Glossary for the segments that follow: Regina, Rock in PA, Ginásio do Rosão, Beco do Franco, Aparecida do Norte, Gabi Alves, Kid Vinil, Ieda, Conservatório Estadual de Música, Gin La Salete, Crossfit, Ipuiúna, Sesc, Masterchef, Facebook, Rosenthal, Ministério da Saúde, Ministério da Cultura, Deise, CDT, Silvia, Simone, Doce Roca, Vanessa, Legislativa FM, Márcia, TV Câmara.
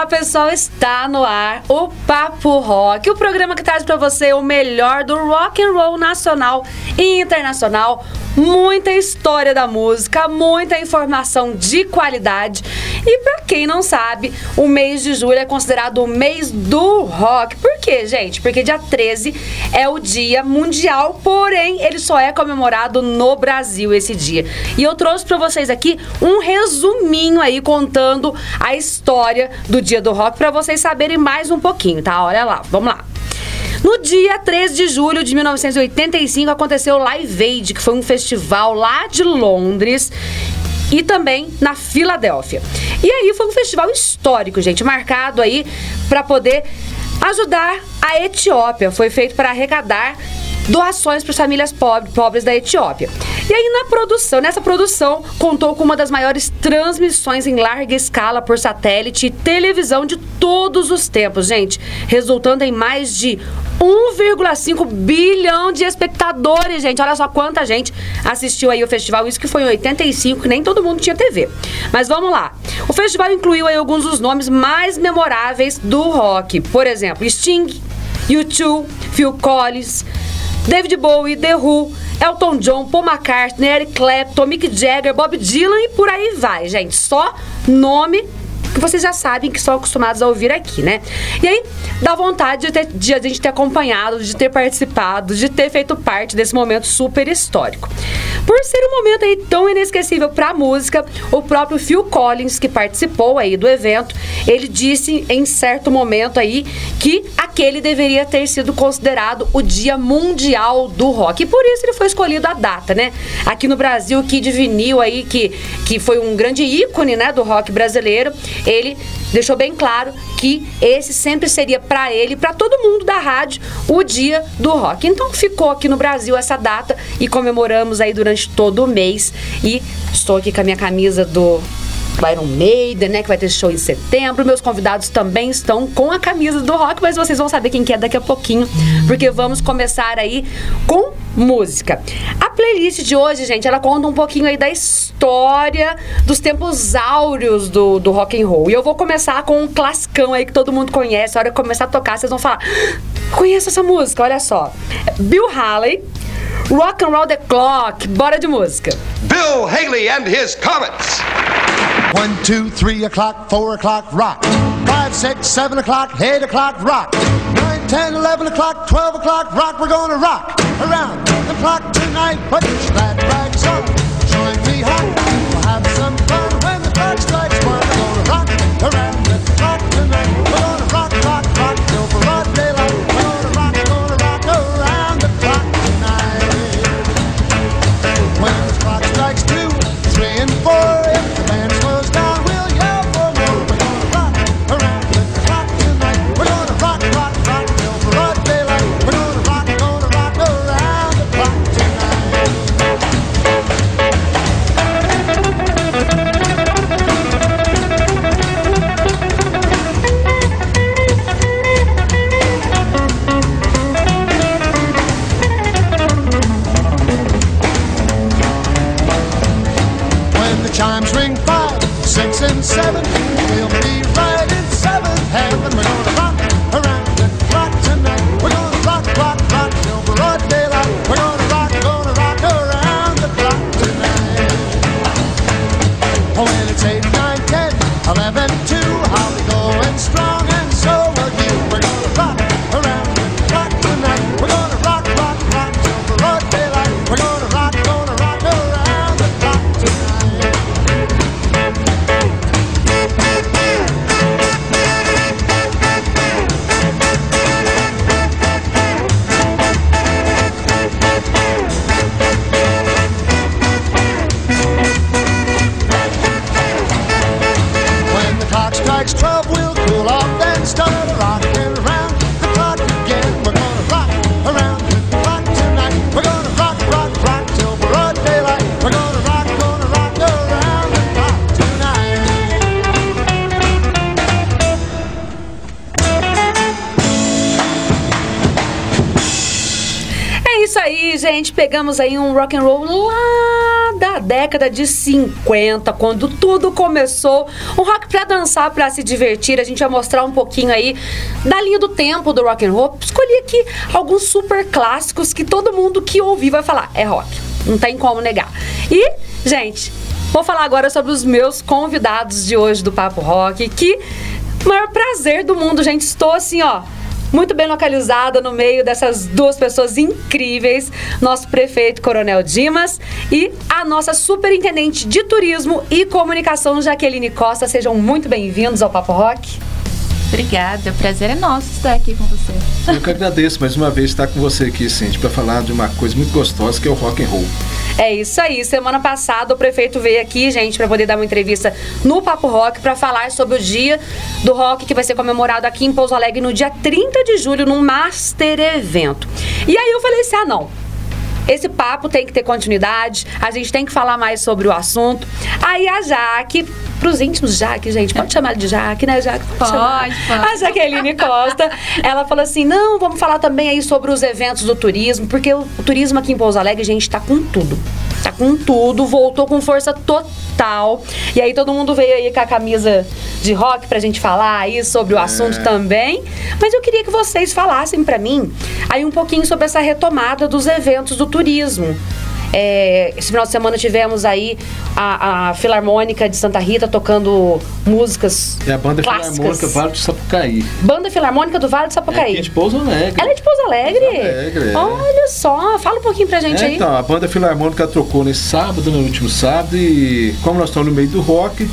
Olá pessoal, está no ar o Papo Rock, o programa que traz para você o melhor do rock and roll nacional e internacional, muita história da música, muita informação de qualidade. E para quem não sabe, o mês de julho é considerado o mês do rock. Por quê, gente? Porque dia 13 é o dia mundial, porém ele só é comemorado no Brasil esse dia. E eu trouxe para vocês aqui um resuminho aí contando a história do dia do rock para vocês saberem mais um pouquinho, tá? Olha lá, vamos lá. No dia 13 de julho de 1985 aconteceu o Live Aid, que foi um festival lá de Londres e também na Filadélfia. E aí foi um festival histórico, gente, marcado aí para poder ajudar a Etiópia. Foi feito para arrecadar doações para as famílias pobres da Etiópia. E aí nessa produção, contou com uma das maiores transmissões em larga escala por satélite e televisão de todos os tempos, gente, resultando em mais de 1,5 bilhão de espectadores, gente. Olha só quanta gente assistiu aí o festival, isso que foi em 85, nem todo mundo tinha TV. Mas vamos lá. O festival incluiu aí alguns dos nomes mais memoráveis do rock. Por exemplo, Sting, U2, Phil Collins, David Bowie, The Who, Elton John, Paul McCartney, Eric Clapton, Mick Jagger, Bob Dylan e por aí vai, gente. Só nome que vocês já sabem que são acostumados a ouvir aqui, né? E aí, dá vontade de a gente ter acompanhado, de ter participado, de ter feito parte desse momento super histórico. Por ser um momento aí tão inesquecível para a música, o próprio Phil Collins, que participou aí do evento, ele disse em certo momento aí que aquele deveria ter sido considerado o Dia Mundial do Rock. E por isso ele foi escolhido a data, né? Aqui no Brasil, o Kid Vinil aí, que foi um grande ícone, né, do rock brasileiro, ele deixou bem claro que esse sempre seria para ele, para todo mundo da rádio, o Dia do Rock. Então ficou aqui no Brasil essa data e comemoramos aí durante todo o mês. E estou aqui com a minha camisa do Iron Maiden, né, que vai ter show em setembro. Meus convidados também estão com a camisa do rock, mas vocês vão saber quem que é daqui a pouquinho, porque vamos começar aí com música. A playlist de hoje, gente, ela conta um pouquinho aí da história dos tempos áureos do rock and roll. E eu vou começar com um classicão aí que todo mundo conhece. A hora que começar a tocar, vocês vão falar: conheço essa música, olha só. Bill Haley, Rock and Roll the Clock. Bora de música. Bill Haley and his Comets. 1, 2, 3 o'clock, 4 o'clock, rock. 5, 6, 7 o'clock, 8 o'clock, rock. 9, 10, 11 o'clock, 12 o'clock, rock. We're gonna rock around the clock tonight. Put your glad rags on, join me hot. We'll have some fun when the clock strikes 1. We're gonna rock around the clock tonight. We're gonna rock, rock, rock till the broad daylight. We're gonna rock around the clock tonight. When the clock strikes 2, 3, and 4. aí, gente, pegamos aí um rock and roll lá da década de 50, quando tudo começou. Um rock pra dançar, pra se divertir. A gente vai mostrar um pouquinho aí da linha do tempo do rock and roll. Escolhi aqui alguns super clássicos que todo mundo que ouvir vai falar, é rock, não tem como negar. E, gente, vou falar agora sobre os meus convidados de hoje do Papo Rock, que maior prazer do mundo, gente. Estou assim, ó, muito bem localizada no meio dessas duas pessoas incríveis, nosso prefeito Coronel Dimas e a nossa superintendente de turismo e comunicação, Jaqueline Costa. Sejam muito bem-vindos ao Papo Rock. Obrigada, o prazer é nosso estar aqui com você. Eu que agradeço mais uma vez estar com você aqui, Cindy, para falar de uma coisa muito gostosa que é o rock and roll. É isso aí, semana passada o prefeito veio aqui, gente, para poder dar uma entrevista no Papo Rock para falar sobre o dia do rock que vai ser comemorado aqui em Pouso Alegre no dia 30 de julho, num master evento. E aí eu falei assim, ah não, esse papo tem que ter continuidade, a gente tem que falar mais sobre o assunto. Aí a Jaque, pros íntimos Jaque, gente, pode chamar de Jaque, né, Jaque? Pode. A Jaqueline Costa, ela falou assim, não, vamos falar também aí sobre os eventos do turismo, porque o turismo aqui em Pouso Alegre, gente, tá com tudo. Tá com tudo, voltou com força total. E aí todo mundo veio aí com a camisa de rock pra gente falar aí sobre o assunto também. Mas eu queria que vocês falassem pra mim aí um pouquinho sobre essa retomada dos eventos do turismo. Esse final de semana tivemos aí a Filarmônica de Santa Rita tocando músicas clássicas. É a Banda Filarmônica do Vale do Sapucaí. Banda Filarmônica do Vale do Sapucaí. É de Pouso Alegre. Ela é de Pouso Alegre? Pouso Alegre. Olha só, fala um pouquinho pra gente aí. Então, a Banda Filarmônica tocou nesse sábado, no último sábado, e como nós estamos no meio do rock,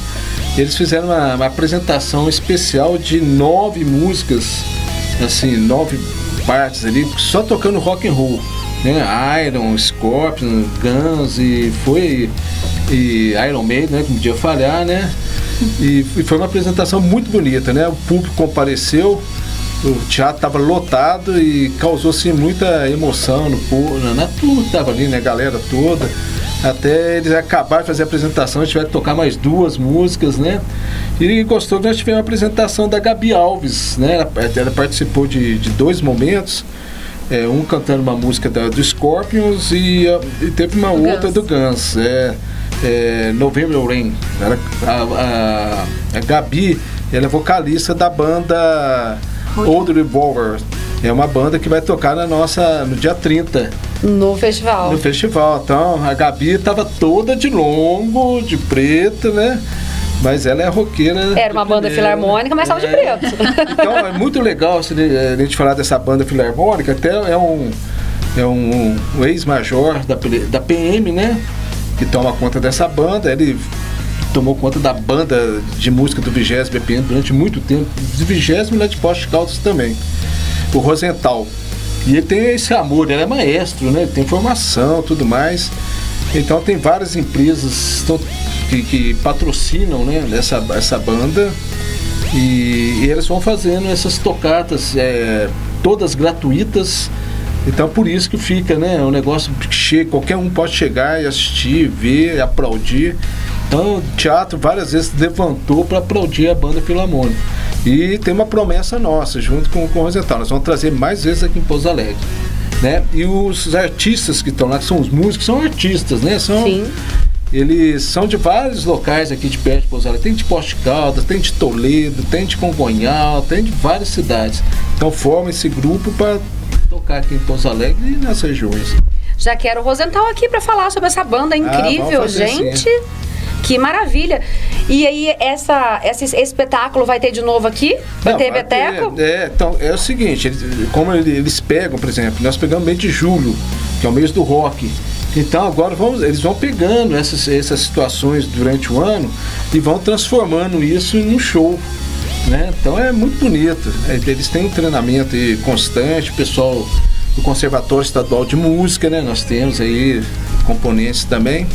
eles fizeram uma apresentação especial de 9 músicas, assim, 9 partes ali, só tocando rock and roll. Né, Iron, Scorpion, Guns e Iron Maiden, né, que podia falhar, né? E foi uma apresentação muito bonita, né? O público compareceu, o teatro estava lotado e causou assim muita emoção no povo, na turma que estava ali, né, a galera toda. Até eles acabaram de fazer a apresentação, a gente vai tocar mais 2 músicas, né? E gostou que nós tivemos a apresentação da Gabi Alves, né? Ela participou de 2 momentos. Um cantando uma música do Scorpions e teve uma outra do Guns, November Rain. A Gabi, ela é vocalista da banda Old Revolver. É uma banda que vai tocar no dia 30. No festival. Então, a Gabi estava toda de longo, de preto, né? Mas ela é roqueira. Era uma banda filarmônica, mas estava de preto. Então é muito legal a gente falar dessa banda filarmônica. Até é um ex-major da PM, né? Que toma conta dessa banda. Ele tomou conta da banda de música do 20º BPM durante muito tempo. Do 20º lá de Poços de Caldas também. O Rosenthal. E ele tem esse amor, ele é maestro, né? Ele tem formação e tudo mais. Então tem várias empresas que patrocinam, né, essa banda e eles vão fazendo essas tocatas todas gratuitas. Então por isso que fica, né, um negócio que qualquer um pode chegar e assistir, ver, aplaudir. Então o teatro várias vezes levantou para aplaudir a banda Filarmônica. E tem uma promessa nossa junto com o Rosenthal, nós vamos trazer mais vezes aqui em Pouso Alegre. Né? E os artistas que estão lá, que são os músicos, são artistas, né? Sim. Eles são de vários locais aqui de perto de Pouso Alegre. Tem de Poços de Caldas, tem de Toledo, tem de Congonhal, tem de várias cidades. Então forma esse grupo para tocar aqui em Pouso Alegre e nas regiões. Já quero o Rosenthal aqui para falar sobre essa banda incrível, gente. Sim. Que maravilha! E aí, esse espetáculo vai ter de novo aqui? Vai ter Beteco? Então, é o seguinte, eles pegam, por exemplo, nós pegamos o mês de julho, que é o mês do rock. Então, agora eles vão pegando essas situações durante o ano e vão transformando isso num show. Né? Então, é muito bonito. Eles têm um treinamento constante, o pessoal do Conservatório Estadual de Música, né? Nós temos aí componentes também.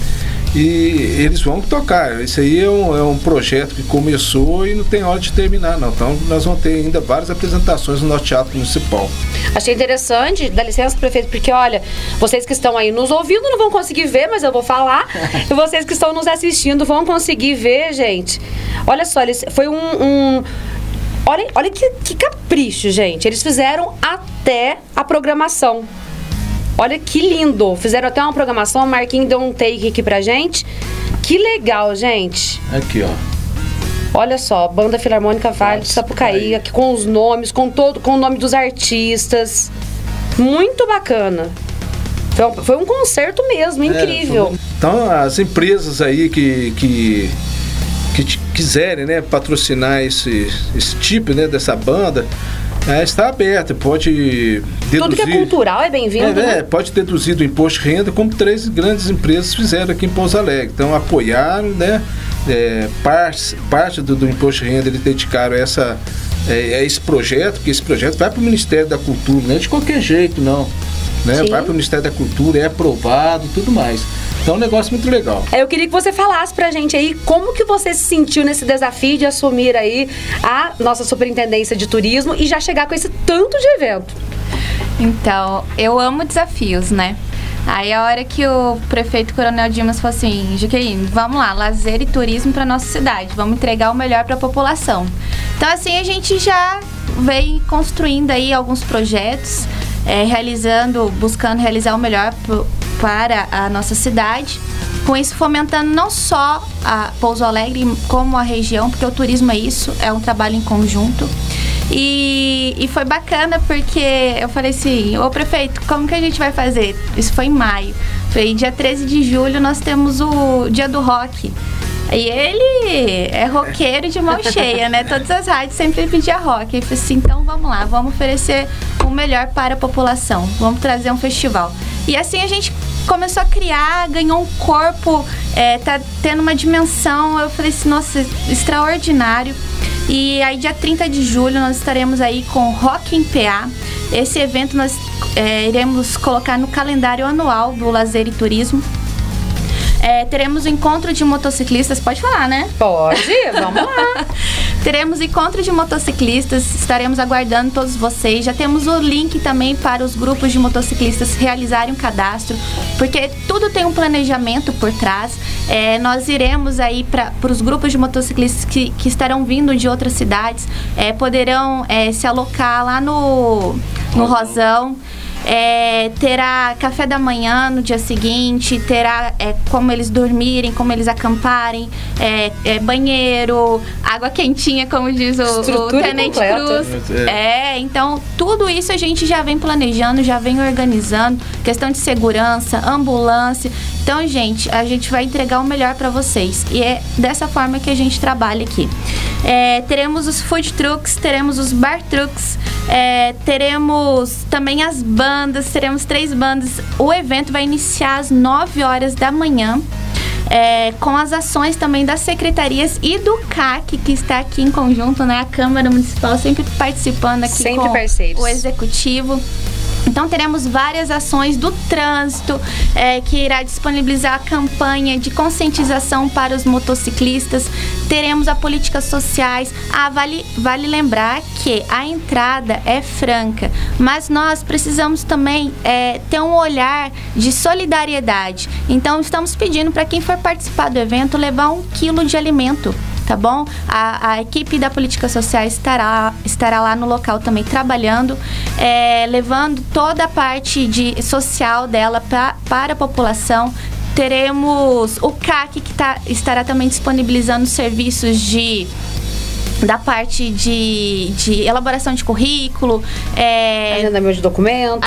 E eles vão tocar. Isso aí é um projeto que começou e não tem hora de terminar, não. Então nós vamos ter ainda várias apresentações no nosso Teatro Municipal. Achei interessante, dá licença, prefeito, porque olha, vocês que estão aí nos ouvindo não vão conseguir ver, mas eu vou falar. E vocês que estão nos assistindo vão conseguir ver, gente. Olha só, foi olha que capricho, gente. Eles fizeram até a programação. Olha que lindo. Fizeram até uma programação, o Marquinhos deu um take aqui pra gente. Que legal, gente. Aqui, ó. Olha só, Banda Filarmônica Vale do Sapucaí, aqui com os nomes, com o nome dos artistas. Muito bacana. Então, foi um concerto mesmo, incrível. Foi... Então, as empresas aí que quiserem, né, patrocinar esse tipo, né, dessa banda, está aberta, pode deduzir. Tudo que é cultural é bem-vindo, né? Pode deduzir do imposto de renda, como três grandes empresas fizeram aqui em Pouso Alegre. Então, apoiaram, né? Parte do imposto de renda eles dedicaram a esse projeto, porque esse projeto vai para o Ministério da Cultura, não é de qualquer jeito, não. Né? Vai para o Ministério da Cultura, é aprovado, tudo mais. Então é um negócio muito legal. Eu queria que você falasse pra gente aí como que você se sentiu nesse desafio de assumir aí a nossa Superintendência de Turismo e já chegar com esse tanto de evento. Então, eu amo desafios, né? Aí a hora que o prefeito Coronel Dimas falou assim, Jaqueline, vamos lá, lazer e turismo para nossa cidade, vamos entregar o melhor para a população. Então assim a gente já vem construindo aí alguns projetos, buscando realizar o melhor para a nossa cidade, com isso fomentando não só a Pouso Alegre como a região, porque o turismo é isso, é um trabalho em conjunto. E foi bacana porque eu falei assim, ô prefeito, como que a gente vai fazer? Isso foi em maio, foi dia 13 de julho, nós temos o dia do rock. E ele é roqueiro de mão cheia, né? Todas as rádios sempre pedia rock. E falei assim, então vamos lá, vamos oferecer o melhor para a população. Vamos trazer um festival. E assim a gente começou a criar, ganhou um corpo, tá tendo uma dimensão. Eu falei assim, nossa, extraordinário. E aí dia 30 de julho nós estaremos aí com Rock in PA. Esse evento nós iremos colocar no calendário anual do Lazer e Turismo. Teremos o encontro de motociclistas, pode falar, né? Pode, vamos lá. Teremos encontro de motociclistas, estaremos aguardando todos vocês. Já temos o link também para os grupos de motociclistas realizarem um cadastro, porque tudo tem um planejamento por trás. Nós iremos aí para os grupos de motociclistas que estarão vindo de outras cidades, poderão se alocar lá no Rosão. Terá café da manhã no dia seguinte, terá como eles dormirem, como eles acamparem, banheiro, água quentinha, como diz o Tenente Cruz. Então tudo isso a gente já vem planejando, já vem organizando, questão de segurança, ambulância. Então, gente, a gente vai entregar o melhor para vocês. E é dessa forma que a gente trabalha aqui. Teremos os food trucks, teremos os bar trucks, teremos também as bandas, teremos 3 bandas. O evento vai iniciar às 9 horas da manhã, com as ações também das secretarias e do CAC, que está aqui em conjunto, né? A Câmara Municipal sempre participando aqui, sempre com parceiros. O Executivo. Então teremos várias ações do trânsito, que irá disponibilizar a campanha de conscientização para os motociclistas. Teremos as políticas sociais. Vale lembrar que a entrada é franca, mas nós precisamos também ter um olhar de solidariedade. Então estamos pedindo para quem for participar do evento levar 1 quilo de alimento. Tá bom? A equipe da Política Social estará lá no local também trabalhando, levando toda a parte social dela para a população. Teremos o CAC que estará também disponibilizando serviços da parte de elaboração de currículo, agendamento de documentos.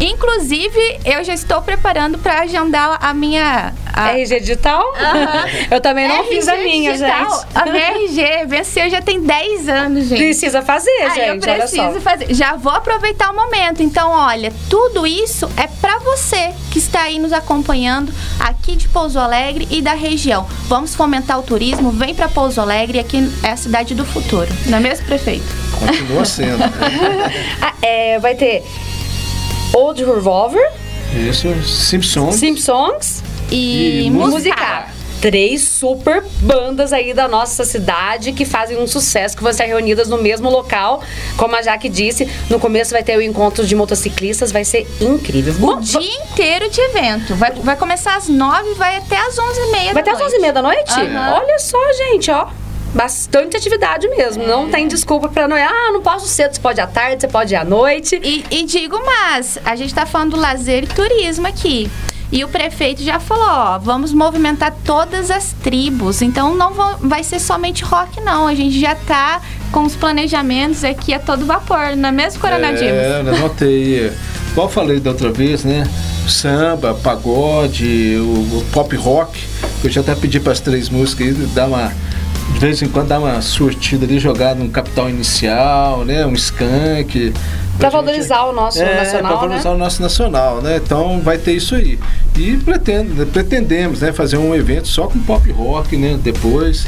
Inclusive, eu já estou preparando para agendar a minha... RG digital? Uhum. Eu também não fiz a minha, digital, gente. A minha RG venceu já tem 10 anos, gente. Precisa fazer, gente. Eu preciso fazer. Já vou aproveitar o momento. Então, olha, tudo isso é para você que está aí nos acompanhando aqui de Pouso Alegre e da região. Vamos fomentar o turismo, vem para Pouso Alegre, aqui é a cidade do futuro. Não é mesmo, prefeito? Continua sendo. Vai ter Old Revolver. Isso, Simpsons. E Musicar. 3 super bandas aí da nossa cidade que fazem um sucesso, que vão estar reunidas no mesmo local, como a Jaque disse. No começo vai ter o encontro de motociclistas, vai ser incrível. O dia inteiro de evento. Vai começar às 9h, vai até às 11h30 da noite. Vai até às 11h30 da noite? Uhum. Olha só, gente, ó. bastante atividade mesmo. É. Não tem desculpa pra não ir. Ah, não posso cedo, você pode ir à tarde, você pode ir à noite. E digo, mas a gente tá falando do lazer e turismo aqui. E o prefeito já falou, ó, vamos movimentar todas as tribos. Então não vai ser somente rock, não. A gente já tá com os planejamentos aqui a todo vapor, não é mesmo, Coronel Dimas? É, eu notei. Igual falei da outra vez, né? Samba, pagode, o pop rock. Eu já até pedi para as três músicas aí, dar uma... De vez em quando dá uma surtida ali, jogar num Capital Inicial, né? Um Skank. Pra valorizar gente... o nosso nacional, pra valorizar, né? O nosso nacional, né? Então vai ter isso aí. E pretendemos, né? Fazer um evento só com pop rock, né? Depois.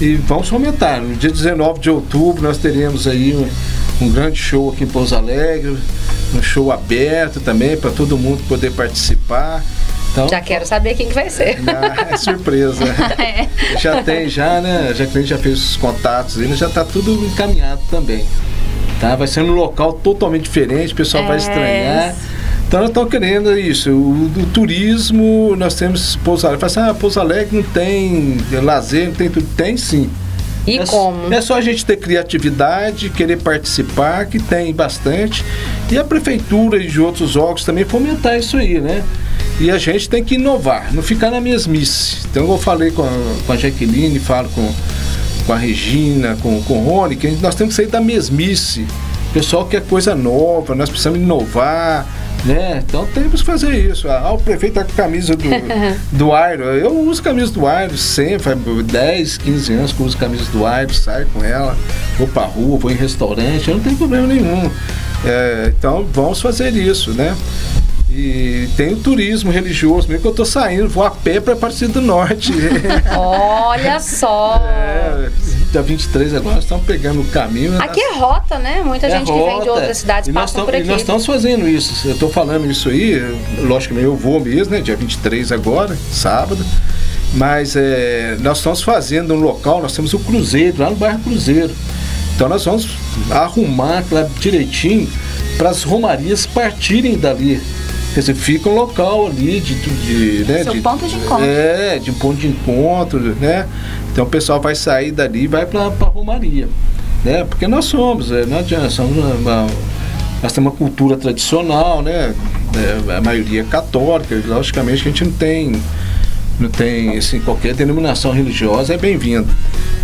E vamos aumentar. No dia 19 de outubro nós teremos aí um grande show aqui em Pouso Alegre. Um show aberto também, para todo mundo poder participar. Então, já quero saber quem que vai ser. É surpresa. É. Já tem, né? Já que a gente já fez os contatos, já está tudo encaminhado também. Tá? Vai ser num local totalmente diferente, o pessoal vai estranhar. Então, nós estamos querendo isso. O turismo, nós temos Pouso Alegre. Fala assim, Pouso Alegre não tem lazer, não tem tudo. Tem sim. E como? É só a gente ter criatividade, querer participar, que tem bastante. E a prefeitura e de outros órgãos também fomentar isso aí, né? E a gente tem que inovar, não ficar na mesmice. Então eu falei com a Jaqueline, falo com a Regina, com o Rony, que nós temos que sair da mesmice. O pessoal quer coisa nova, nós precisamos inovar, né? Então temos que fazer isso. Ah, o prefeito tá com a camisa do Iron. Eu uso camisa do Iron sempre, faz 10, 15 anos que eu uso camisa do Iron, saio com ela, vou pra rua, vou em restaurante, eu não tenho problema nenhum. Então vamos fazer isso, né? E tem o turismo religioso, mesmo que eu tô saindo, vou a pé para Partido do Norte. Olha só! Dia 23 agora nós estamos pegando o caminho. Aqui é rota, né? Muita gente que vem de outras cidades passa por aqui. E nós estamos fazendo isso. Eu tô falando isso aí, logicamente eu vou mesmo, né? Dia 23 agora, sábado. Mas nós estamos fazendo um local, nós temos o Cruzeiro, lá no bairro Cruzeiro. Então nós vamos arrumar lá direitinho para as romarias partirem dali. Quer dizer, fica um local ali de ponto de encontro. De um ponto de encontro, né? Então o pessoal vai sair dali e vai pra romaria, né? Porque nós somos, não adianta, nós temos uma cultura tradicional, né? A maioria é católica, logicamente a gente não tem assim, qualquer denominação religiosa é bem-vindo.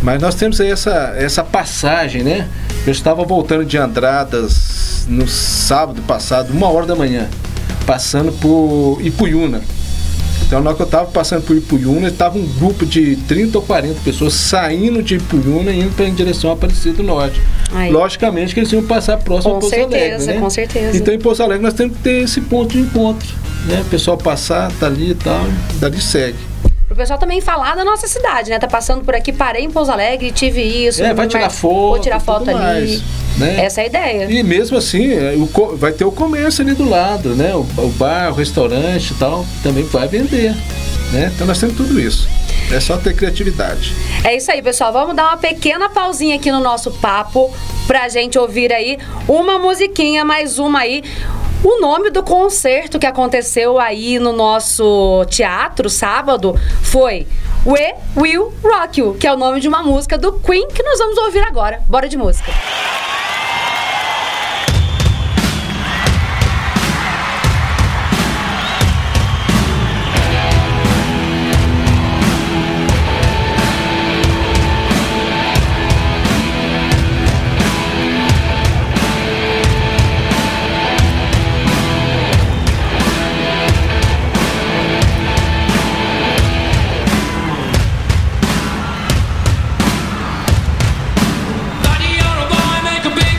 Mas nós temos aí essa passagem, né? Eu estava voltando de Andradas no sábado passado, 1h da manhã. Passando por Ipuiúna. Então, na hora que eu estava passando por Ipuiúna, estava um grupo de 30 ou 40 pessoas saindo de Ipuiúna e indo em direção a Aparecida do Norte. Aí. Logicamente que eles iam passar próximo a Pouso Alegre, né? Com certeza. Então, em Pouso Alegre, nós temos que ter esse ponto de encontro, né? O pessoal passar, tá ali e tal, dali segue. Pro pessoal também falar da nossa cidade, né? Tá passando por aqui, parei em Pouso Alegre, tive isso. Vai tirar foto. Vou tirar foto ali. Mais, né? Essa é a ideia. E mesmo assim, vai ter o comércio ali do lado, né? O bar, o restaurante e tal, também vai vender, né? Então nós temos tudo isso. É só ter criatividade. É isso aí, pessoal. Vamos dar uma pequena pausinha aqui no nosso papo pra gente ouvir aí uma musiquinha, mais uma aí. O nome do concerto que aconteceu aí no nosso teatro, sábado, foi We Will Rock You, que é o nome de uma música do Queen que nós vamos ouvir agora. Bora de música. Big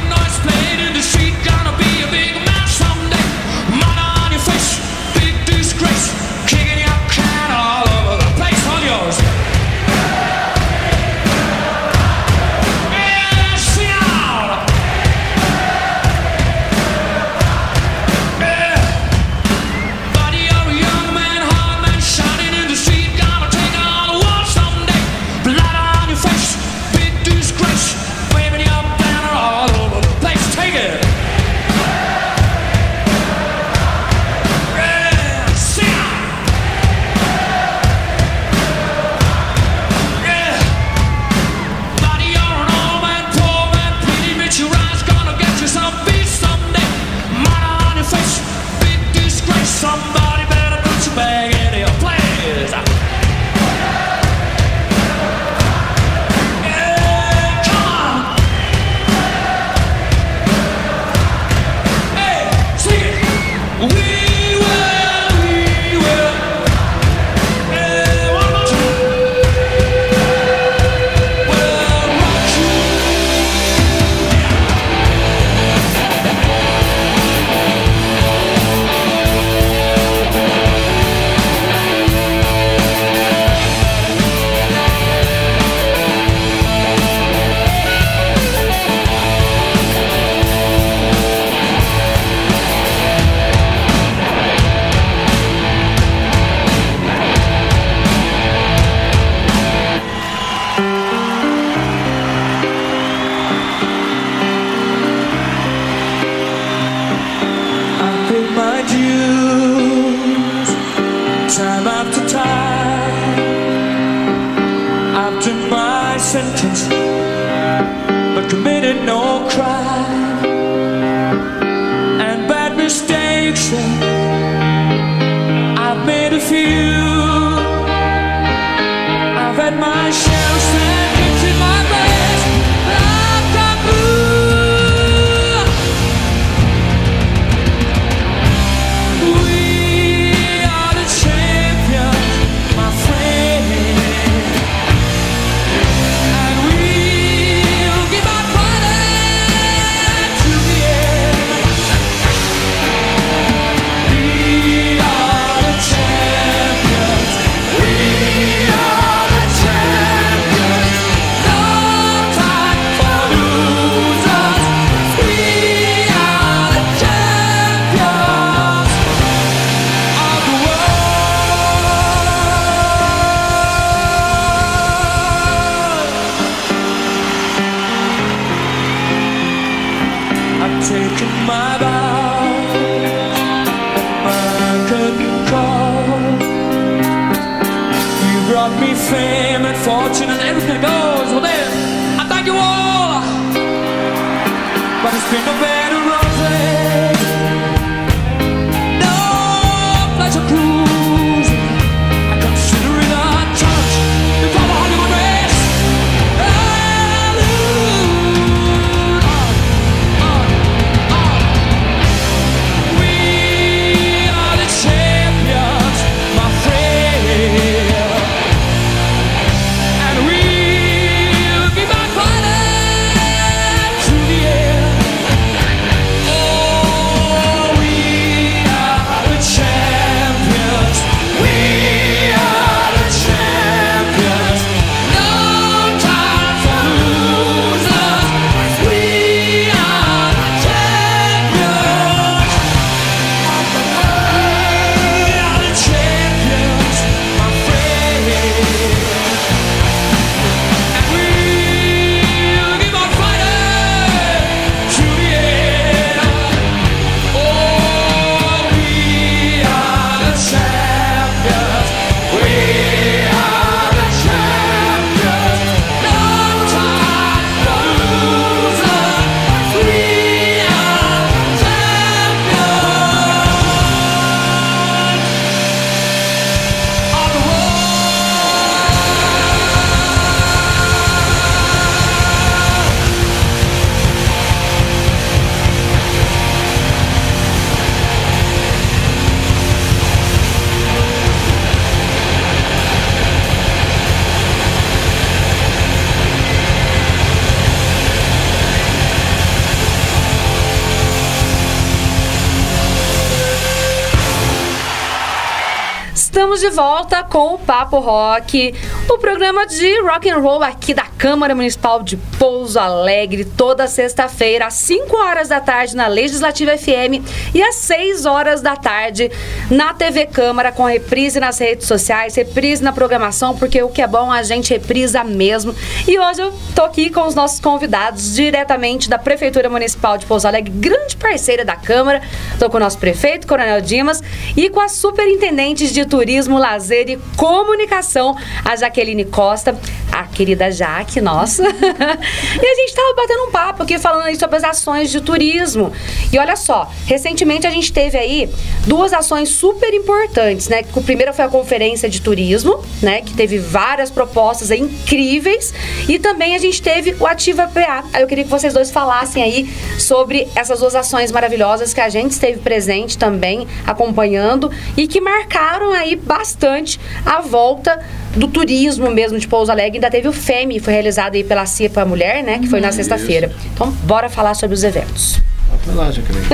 Estamos de volta com o Papo Rock, o programa de rock and roll aqui da Câmara Municipal de Pouso Alegre, toda sexta-feira, às 5 horas da tarde na Legislativa FM e às 6 horas da tarde na TV Câmara, com reprise nas redes sociais, reprise na programação, porque o que é bom a gente reprisa mesmo. E hoje eu tô aqui com os nossos convidados diretamente da Prefeitura Municipal de Pouso Alegre, grande parceira da Câmara. Tô com o nosso prefeito, Coronel Dimas, e com a superintendente de Turismo, Lazer e Comunicação, a Jaqueline Costa, a querida Jaque, nossa. E a gente estava batendo um papo aqui falando aí sobre as ações de turismo. E olha só, recentemente a gente teve aí duas ações super importantes, né? A primeira foi a conferência de turismo, né? Que teve várias propostas aí incríveis. E também a gente teve o Ativa PA. Aí eu queria que vocês dois falassem aí sobre essas duas ações maravilhosas que a gente esteve presente também, acompanhando, e que marcaram aí bastante a volta do turismo mesmo de Pouso Alegre. Ainda teve o FEME, foi realizado aí pela CIPA Mulher, né? Que foi na sexta-feira. Então, bora falar sobre os eventos. Vai lá, Jaqueline.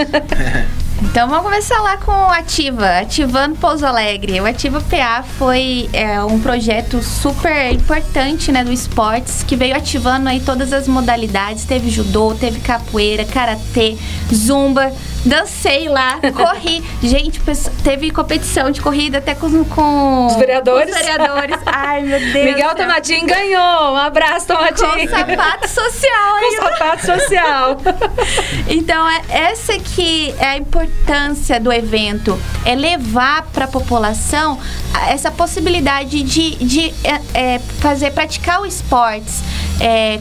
Então, vamos começar lá com o Ativa, Ativando Pouso Alegre. O Ativa PA foi um projeto super importante, né, do esportes, que veio ativando aí todas as modalidades. Teve judô, teve capoeira, karatê, zumba. Dancei lá, corri. Gente, teve competição de corrida até com os vereadores. Ai, meu Deus. Miguel Tomatinho ganhou. Um abraço, Tomatinho. Com sapato social aí. Com sapato social. Então, essa que é a importância do evento. É levar para a população essa possibilidade de fazer, praticar o esportes.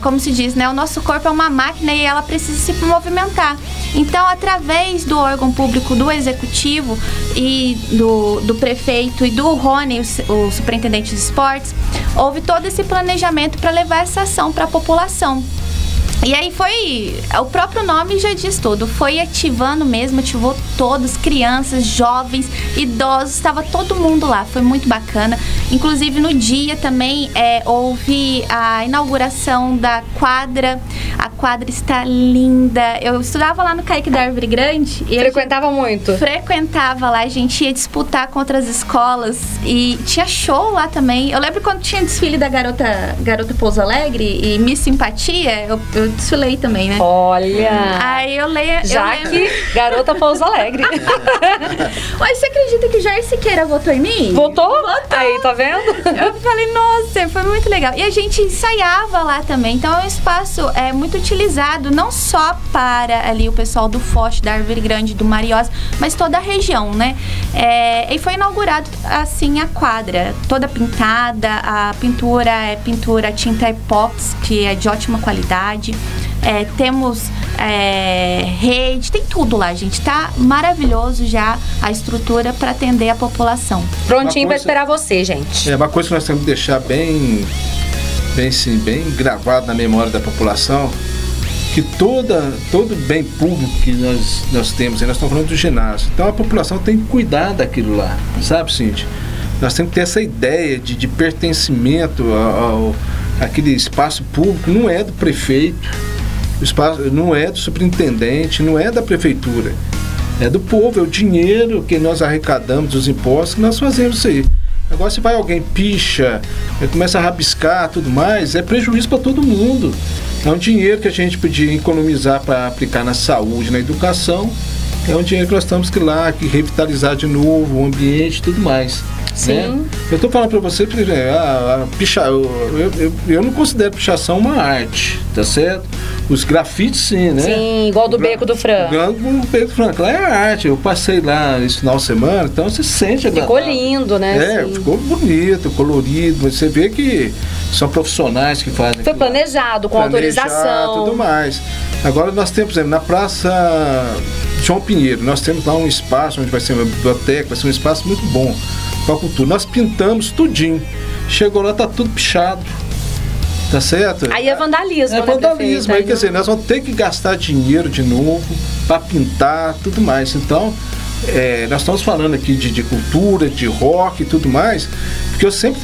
Como se diz, né? O nosso corpo é uma máquina e ela precisa se movimentar. Então, através através do órgão público do Executivo e do prefeito e do Rony, o superintendente de esportes, houve todo esse planejamento para levar essa ação para a população. E aí foi, o próprio nome já diz tudo, foi ativando mesmo, ativou todos, crianças, jovens, idosos, estava todo mundo lá, foi muito bacana. Inclusive no dia também houve a inauguração da quadra, a quadra está linda. Eu estudava lá no CAC da Árvore Grande. E frequentava muito? Frequentava lá, a gente ia disputar contra as escolas e tinha show lá também. Eu lembro quando tinha desfile da garota Pouso Alegre e Miss Simpatia, eu desfilei também, né? Olha! Aí eu leio... Já eu que garota Pouso Alegre. Mas você acredita que o Jair Siqueira votou em mim? Votou? Aí, tá vendo? Eu falei, nossa, foi muito legal. E a gente ensaiava lá também. Então é um espaço muito utilizado, não só para ali o pessoal do Forte, da Árvore Grande, do Mariós, mas toda a região, né? E foi inaugurado, assim, a quadra. Toda pintada, a pintura é pintura, a tinta é epox, que é de ótima qualidade. Temos rede, tem tudo lá, gente. Tá maravilhoso já a estrutura para atender a população. Prontinho para esperar você, gente. É uma coisa que nós temos que deixar bem gravado na memória da população, que todo bem público que nós temos, nós estamos falando do ginásio. Então a população tem que cuidar daquilo lá, sabe, Cintia? Nós temos que ter essa ideia de pertencimento ao aquele espaço público. Não é do prefeito, o espaço não é do superintendente, não é da prefeitura, é do povo, é o dinheiro que nós arrecadamos dos impostos que nós fazemos isso aí. Agora se vai alguém picha, começa a rabiscar, tudo mais, é prejuízo para todo mundo. É um dinheiro que a gente podia economizar para aplicar na saúde, na educação. É um dinheiro que nós temos que ir lá, que revitalizar de novo o ambiente e tudo mais. Sim. Né? Eu estou falando para você, eu não considero pichação uma arte, tá certo? Os grafites, sim, né? Sim, igual do Beco do Franco. O Beco do Franco, lá é arte. Eu passei lá esse final de semana, então você sente agradável. Ficou lindo, né? Ficou bonito, colorido, mas você vê que são profissionais que fazem. Foi planejado, com autorização. Tudo mais. Agora nós temos, por exemplo, na Praça João Pinheiro, nós temos lá um espaço onde vai ser uma biblioteca, vai ser um espaço muito bom para a cultura. Nós pintamos tudinho. Chegou lá, tá tudo pichado. Tá certo? Aí é vandalismo, né? É vandalismo. Aí, quer dizer, nós vamos ter que gastar dinheiro de novo para pintar, tudo mais. Então, nós estamos falando aqui de cultura, de rock e tudo mais, porque eu sempre...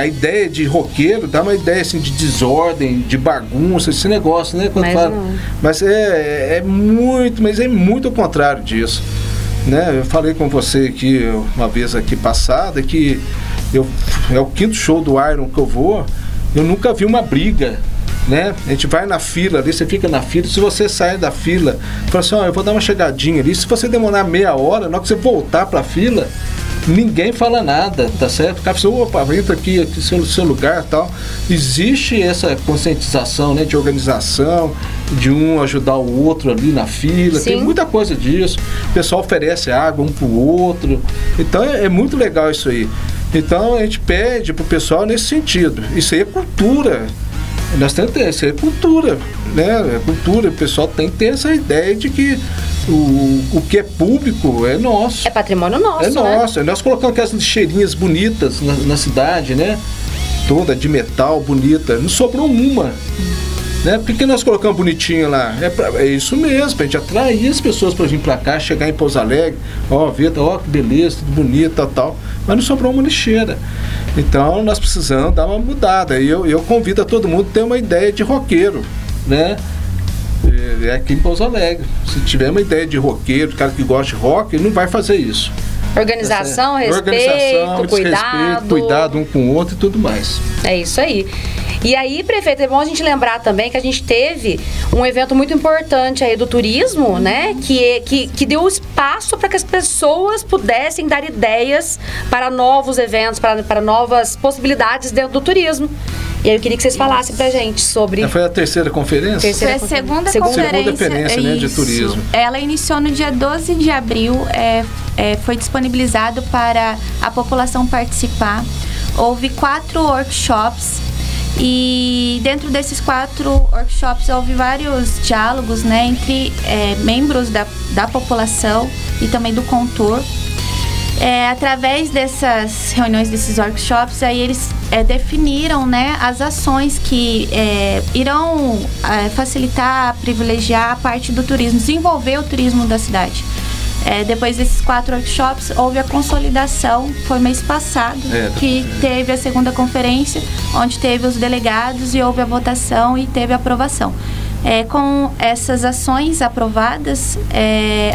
a ideia de roqueiro dá uma ideia assim de desordem, de bagunça, esse negócio, né? Quando fala, mas é muito ao contrário disso. Né? Eu falei com você aqui uma vez aqui passada que é o quinto show do Iron que eu vou, eu nunca vi uma briga, né? A gente vai na fila ali, você fica na fila, se você sai da fila, fala assim, eu vou dar uma chegadinha ali, se você demorar meia hora, na hora que você voltar pra fila, ninguém fala nada, tá certo? O cara fala assim, opa, entra aqui seu lugar e tal. Existe essa conscientização, né, de organização, de um ajudar o outro ali na fila. Sim. Tem muita coisa disso. O pessoal oferece água um pro outro. Então é muito legal isso aí. Então a gente pede pro pessoal nesse sentido. Isso aí é cultura. Nós temos que ter, isso é cultura, né? É cultura, o pessoal tem que ter essa ideia de que o que é público é nosso. É patrimônio nosso, nosso. Nós colocamos aquelas lixeirinhas bonitas na cidade, né? Toda de metal, bonita. Não sobrou uma, né? Por que nós colocamos bonitinha lá? É isso mesmo, pra gente atrair as pessoas pra vir pra cá, chegar em Pouso Alegre, ó, que beleza, tudo bonito, tal. Mas não sobrou uma lixeira. Então nós precisamos dar uma mudada. E eu convido a todo mundo a ter uma ideia de roqueiro, né? É aqui em Pouso Alegre. Se tiver uma ideia de roqueiro, de cara que gosta de rock, ele não vai fazer isso. Organização, respeito, cuidado um com o outro e tudo mais. É isso aí. E aí, prefeito, é bom a gente lembrar também que a gente teve um evento muito importante aí do turismo, né? Que deu espaço para que as pessoas pudessem dar ideias para novos eventos, para novas possibilidades dentro do turismo. E aí eu queria que vocês falassem pra gente sobre... Foi a terceira conferência? Foi a segunda conferência, né, de turismo. Ela iniciou no dia 12 de abril, foi disponibilizado para a população participar. Houve 4 workshops E dentro desses 4 workshops houve vários diálogos, né, entre membros da população e também do contor. Através dessas reuniões, desses workshops, aí eles definiram, né, as ações que irão facilitar, privilegiar a parte do turismo, desenvolver o turismo da cidade. Depois desses 4 workshops, houve a consolidação, foi mês passado, que teve a segunda conferência, onde teve os delegados e houve a votação e teve a aprovação. Com essas ações aprovadas,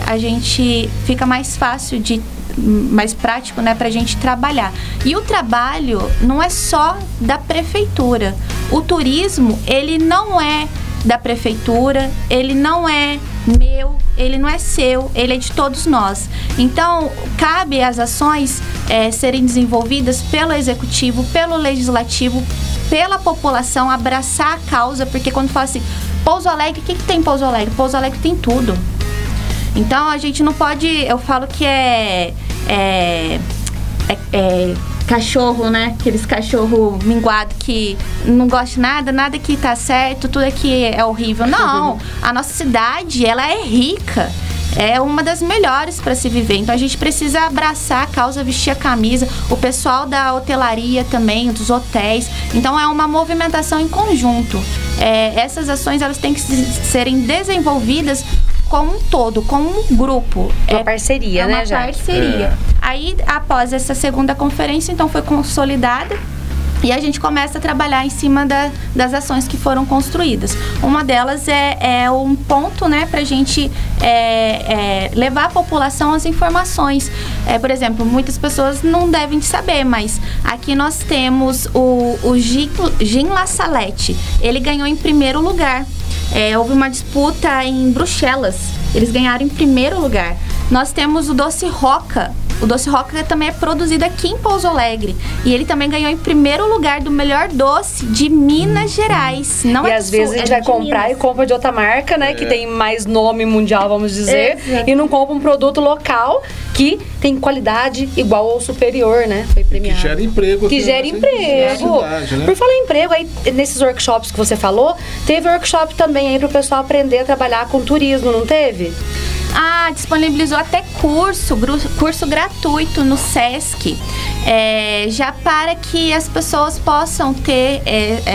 a gente fica mais fácil de... mais prático, né, pra gente trabalhar. E o trabalho não é só da prefeitura. O turismo, ele não é da prefeitura, ele não é meu, ele não é seu, ele é de todos nós. Então, cabe às ações serem desenvolvidas pelo executivo, pelo legislativo, pela população, abraçar a causa, porque quando fala assim, Pouso Alegre, o que tem Pouso Alegre? Pouso Alegre tem tudo. Então, a gente não pode... Eu falo que é cachorro, né? Aqueles cachorro minguado que não gosta de nada, nada que tá certo, tudo aqui é horrível. Não! A nossa cidade, ela é rica. É uma das melhores para se viver. Então, a gente precisa abraçar a causa, vestir a camisa. O pessoal da hotelaria também, dos hotéis. Então, é uma movimentação em conjunto. Essas ações, elas têm que serem desenvolvidas... como um todo, como um grupo. Uma parceria, né, Jaque? É uma parceria. Aí, após essa segunda conferência, então, foi consolidada e a gente começa a trabalhar em cima das ações que foram construídas. Uma delas é um ponto, né, pra gente levar a população as informações. Por exemplo, muitas pessoas não devem saber, mas aqui nós temos o Gin La Salete. Ele ganhou em primeiro lugar. Houve uma disputa em Bruxelas, eles ganharam em primeiro lugar. Nós temos o Doce Roca. O Doce Roca também é produzido aqui em Pouso Alegre. E ele também ganhou em primeiro lugar do melhor doce de Minas Gerais. Não e é às vezes a gente vai comprar Minas. E compra de outra marca, né? Que tem mais nome mundial, vamos dizer. E não compra um produto local que tem qualidade igual ou superior, né? Foi premiado. Que gera emprego. Que gera emprego. Cidade, né? Por falar em emprego, aí, nesses workshops que você falou, teve workshop também aí pro pessoal aprender a trabalhar com turismo, não teve? Ah, disponibilizou até curso gratuito no SESC, já para que as pessoas possam ter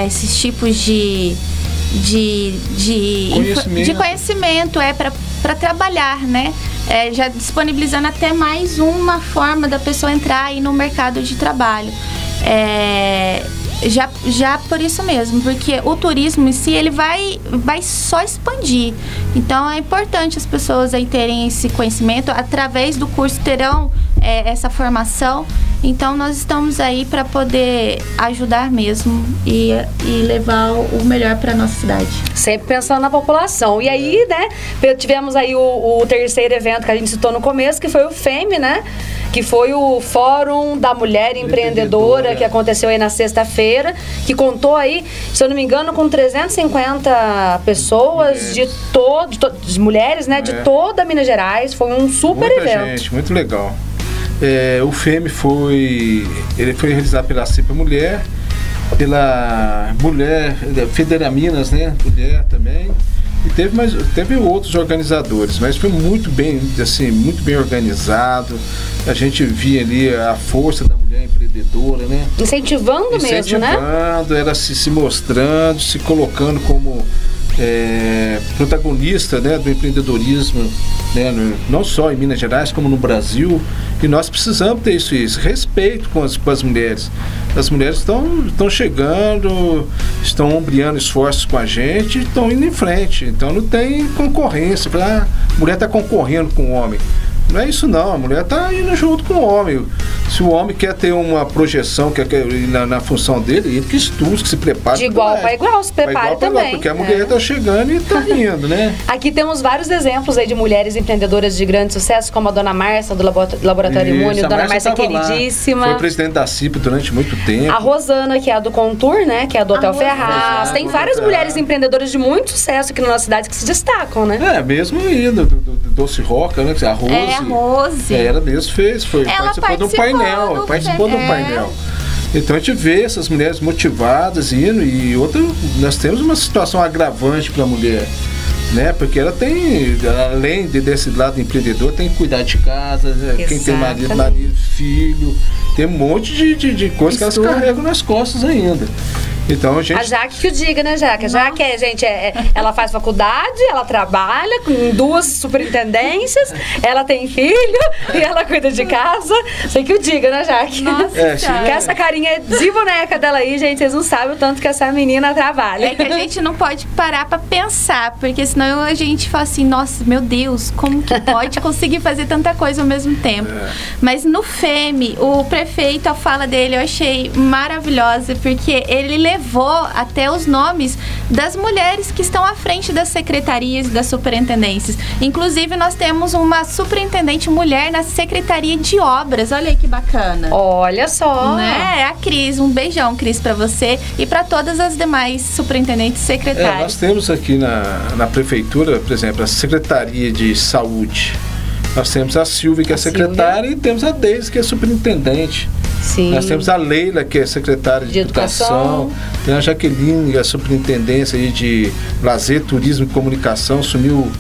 esses tipos de conhecimento para trabalhar, né? Já disponibilizando até mais uma forma da pessoa entrar aí no mercado de trabalho. Já por isso mesmo, porque o turismo em si, ele vai só expandir. Então, é importante as pessoas aí terem esse conhecimento, através do curso terão essa formação. Então, nós estamos aí para poder ajudar mesmo e levar o melhor para a nossa cidade. Sempre pensando na população. E aí, né, tivemos aí o terceiro evento que a gente citou no começo, que foi o FEME, né? Que foi o Fórum da Mulher Empreendedora, que aconteceu aí na sexta-feira, que contou aí, se eu não me engano, com 350 pessoas, de mulheres, né, de toda Minas Gerais. Foi um super evento. Gente, muito legal. O FEME foi realizado pela CIPA Mulher, pela Mulher, Federa Minas, né, Mulher também. E teve outros organizadores, mas foi muito bem, assim, muito bem organizado. A gente via ali a força da mulher empreendedora, né? Incentivando, ela se mostrando, se colocando como protagonista, né, do empreendedorismo, né, não só em Minas Gerais, como no Brasil. E nós precisamos ter isso respeito com as mulheres. As mulheres estão chegando, estão ombreando esforços com a gente, estão indo em frente. Então não tem concorrência. Falar, a mulher está concorrendo com o homem. Não é isso não, a mulher está indo junto com o homem. Se o homem quer ter uma projeção na função dele, ele que estuda, que se prepare. De igual para igual, se prepare também. Porque a mulher está chegando e está vindo, né? Aqui temos vários exemplos aí de mulheres empreendedoras de grande sucesso, como a dona Márcia, do Laboratório Imune. Dona Márcia queridíssima. Foi presidente da CIP durante muito tempo. A Rosana, que é a do Contour, né? Que é a do Hotel Ferraz. Tem várias mulheres empreendedoras de muito sucesso aqui na nossa cidade que se destacam, né? Mesmo aí, do Doce Roca, né? A Rose. A Rose. Ela mesmo participou de um painel. Então a gente vê essas mulheres motivadas indo. E outra, nós temos uma situação agravante para a mulher, né? Porque ela tem, além desse lado empreendedor, tem que cuidar de casa, né? Quem tem marido, filho, tem um monte de coisa que elas carregam nas costas ainda. Então, a gente... A Jaque que o diga, né, Jaque? A Jaque é, gente, ela faz faculdade, ela trabalha com duas superintendências, ela tem filho e ela cuida de casa. Sei que o diga, né, Jaque? Nossa, que essa carinha de boneca dela aí, gente, vocês não sabem o tanto que essa menina trabalha. É que a gente não pode parar pra pensar, porque senão a gente fala assim, nossa, meu Deus, como que pode conseguir fazer tanta coisa ao mesmo tempo? É. Mas no FEME, o prefeito, a fala dele eu achei maravilhosa, porque ele levou até os nomes das mulheres que estão à frente das secretarias e das superintendências. Inclusive, nós temos uma superintendente mulher na Secretaria de Obras. Olha aí que bacana. Olha só. Né? A Cris. Um beijão, Cris, para você e para todas as demais superintendentes e secretárias. É, nós temos aqui na Prefeitura, por exemplo, a Secretaria de Saúde. Nós temos a Silvia, que é secretária, e temos a Deise, que é superintendente. Sim. Nós temos a Leila, que é secretária de Educação. Tem a Jaqueline, que é a superintendência aí de Lazer, Turismo e Comunicação. Assumiu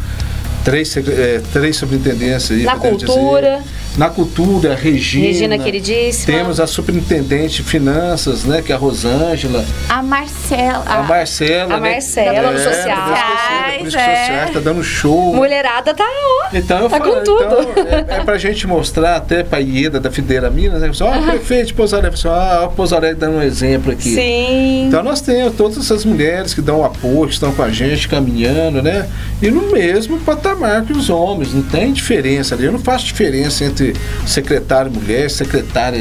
três superintendências. Aí, na Cultura. Na Cultura, Regina. Regina, queridíssima. Temos a superintendente de Finanças, né, que é a Rosângela. A Marcela. A Marcela, no Social. Sociais, tá dando show. Mulherada tá, ó, então, tá com tudo. Então, pra gente mostrar até pra Ieda da Fideira Minas, né, ó, prefeito de Pouso Alegre, ó, Pouso Alegre dando um exemplo aqui. Sim. Então nós temos todas essas mulheres que dão apoio, que estão com a gente, caminhando, né, e no mesmo patamar que os homens, não tem diferença ali, eu não faço diferença entre secretário mulher, secretário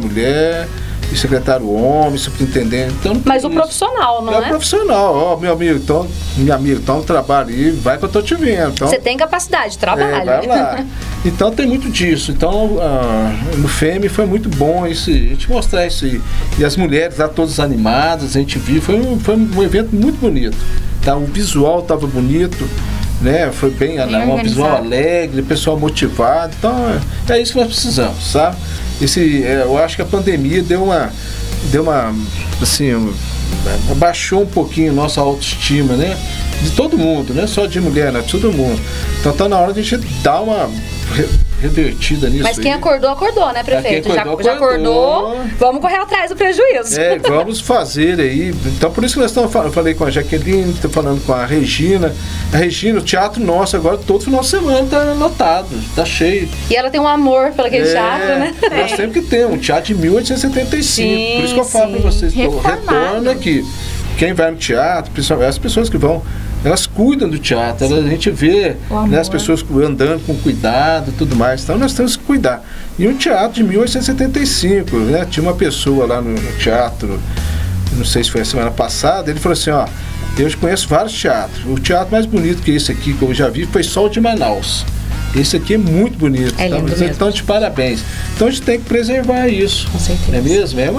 mulher e secretário homem, superintendente. Então, mas o profissional, não é? É o profissional. Ó, meu amigo, então, minha amiga, então trabalho aí, vai que eu tô te vendo. Então, você tem capacidade, trabalha. Vai lá. Então tem muito disso. Então no FEME foi muito bom isso, a gente mostrar isso aí. E as mulheres lá todas animadas, a gente viu, foi um evento muito bonito. Tá? O visual tava bonito. Né? Foi bem, uma visual alegre, pessoal motivado, então é isso que nós precisamos, sabe? Eu acho que a pandemia deu uma assim, abaixou um pouquinho a nossa autoestima, né? De todo mundo, não é só de mulher, né? De todo mundo. Então tá na hora de a gente dar uma revertida nisso. Mas quem acordou, né, prefeito? Já acordou, vamos correr atrás do prejuízo. É, vamos fazer aí. Então, por isso que nós estamos falando. Eu falei com a Jaqueline, estou falando com a Regina. A Regina, o teatro nosso agora, todo final de semana está lotado, está cheio. E ela tem um amor pelo aquele teatro, né? Nós temos que ter um teatro de 1875. Sim, por isso que eu falo para vocês, retorna aqui. Quem vai no teatro, principalmente as pessoas que vão, elas cuidam do teatro, a gente vê, né, as pessoas andando com cuidado e tudo mais, então nós temos que cuidar. E um teatro de 1875, né, tinha uma pessoa lá no teatro, não sei se foi a semana passada, ele falou assim, ó, eu conheço vários teatros, o teatro mais bonito que esse aqui que eu já vi foi só o de Manaus. Esse aqui é muito bonito, tá? Então de parabéns. Então a gente tem que preservar isso. Com certeza. É mesmo? É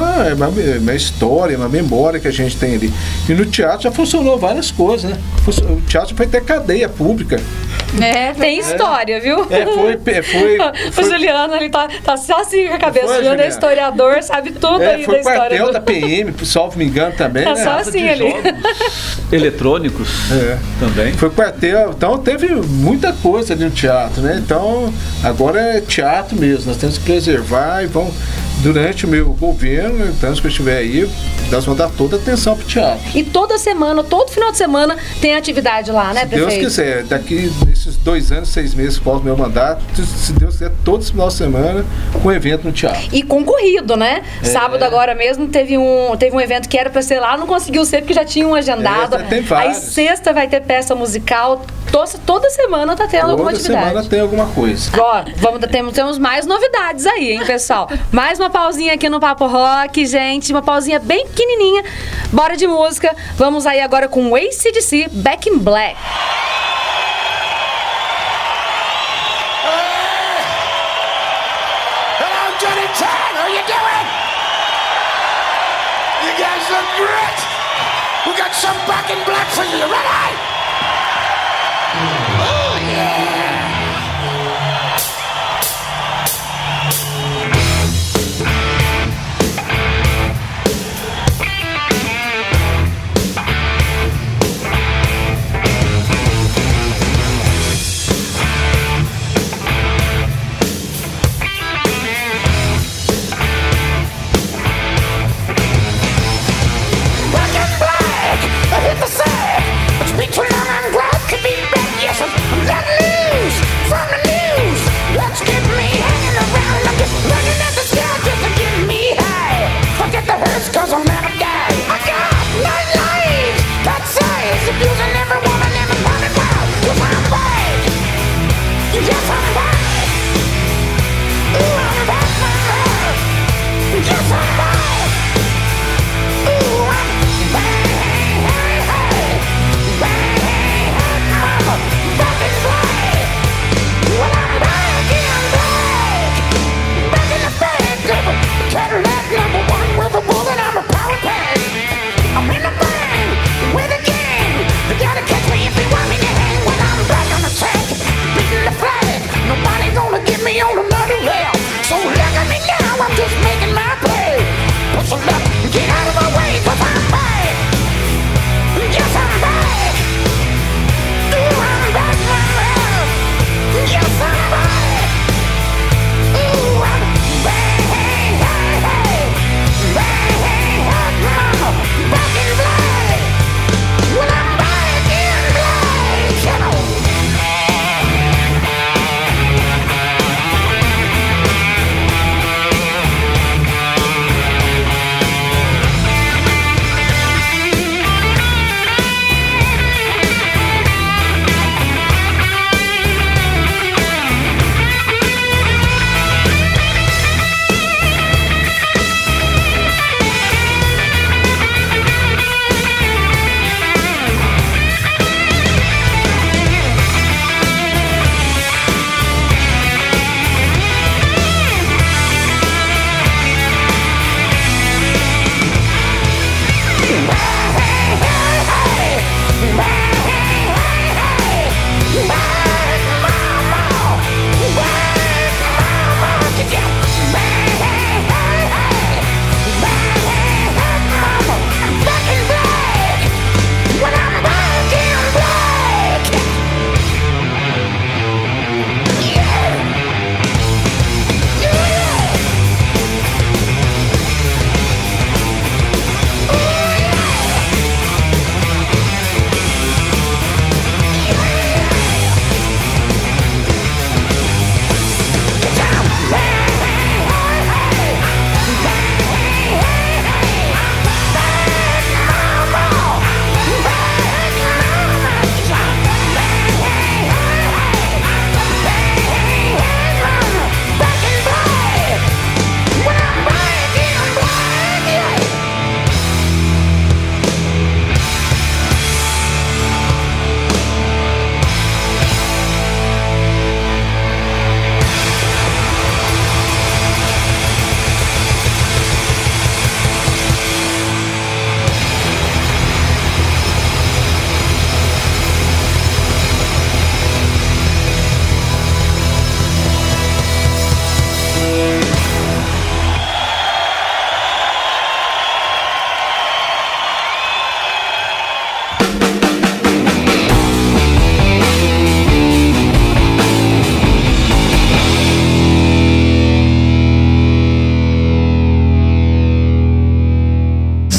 uma história, uma memória que a gente tem ali. E no teatro já funcionou várias coisas, né? O teatro foi até cadeia pública. É, tem história, viu? O Juliano, ele tá só assim com a cabeça. O Juliano é historiador, sabe tudo aí da história. Foi o quartel da PM, salvo me engano também. Tá, né? Só assim ali. Eletrônicos também. Foi quartel, então teve muita coisa ali no teatro, né? Então, agora é teatro mesmo, nós temos que preservar e vamos... Durante o meu governo, então, se eu estiver aí, nós vamos dar toda a atenção pro teatro. E toda semana, todo final de semana, tem atividade lá, né, prefeito? Se Deus quiser, daqui nesses 2 anos, 6 meses, após o meu mandato, se Deus quiser, todo final de semana, um evento no teatro. E concorrido, né? É. Sábado agora mesmo teve um evento que era para ser lá, não conseguiu ser porque já tinha um agendado. Tem vários. Aí sexta vai ter peça musical. Toda semana tá tendo alguma atividade. Toda semana tem alguma coisa. Ó, temos mais novidades aí, hein, pessoal? Mais uma pausinha aqui no Papo Rock, gente. Uma pausinha bem pequenininha. Bora de música. Vamos aí agora com o AC/DC, Back in Black. Hello, Johnny Tan. How you doing? You guys look great. We got some Back in Black for you. Ready?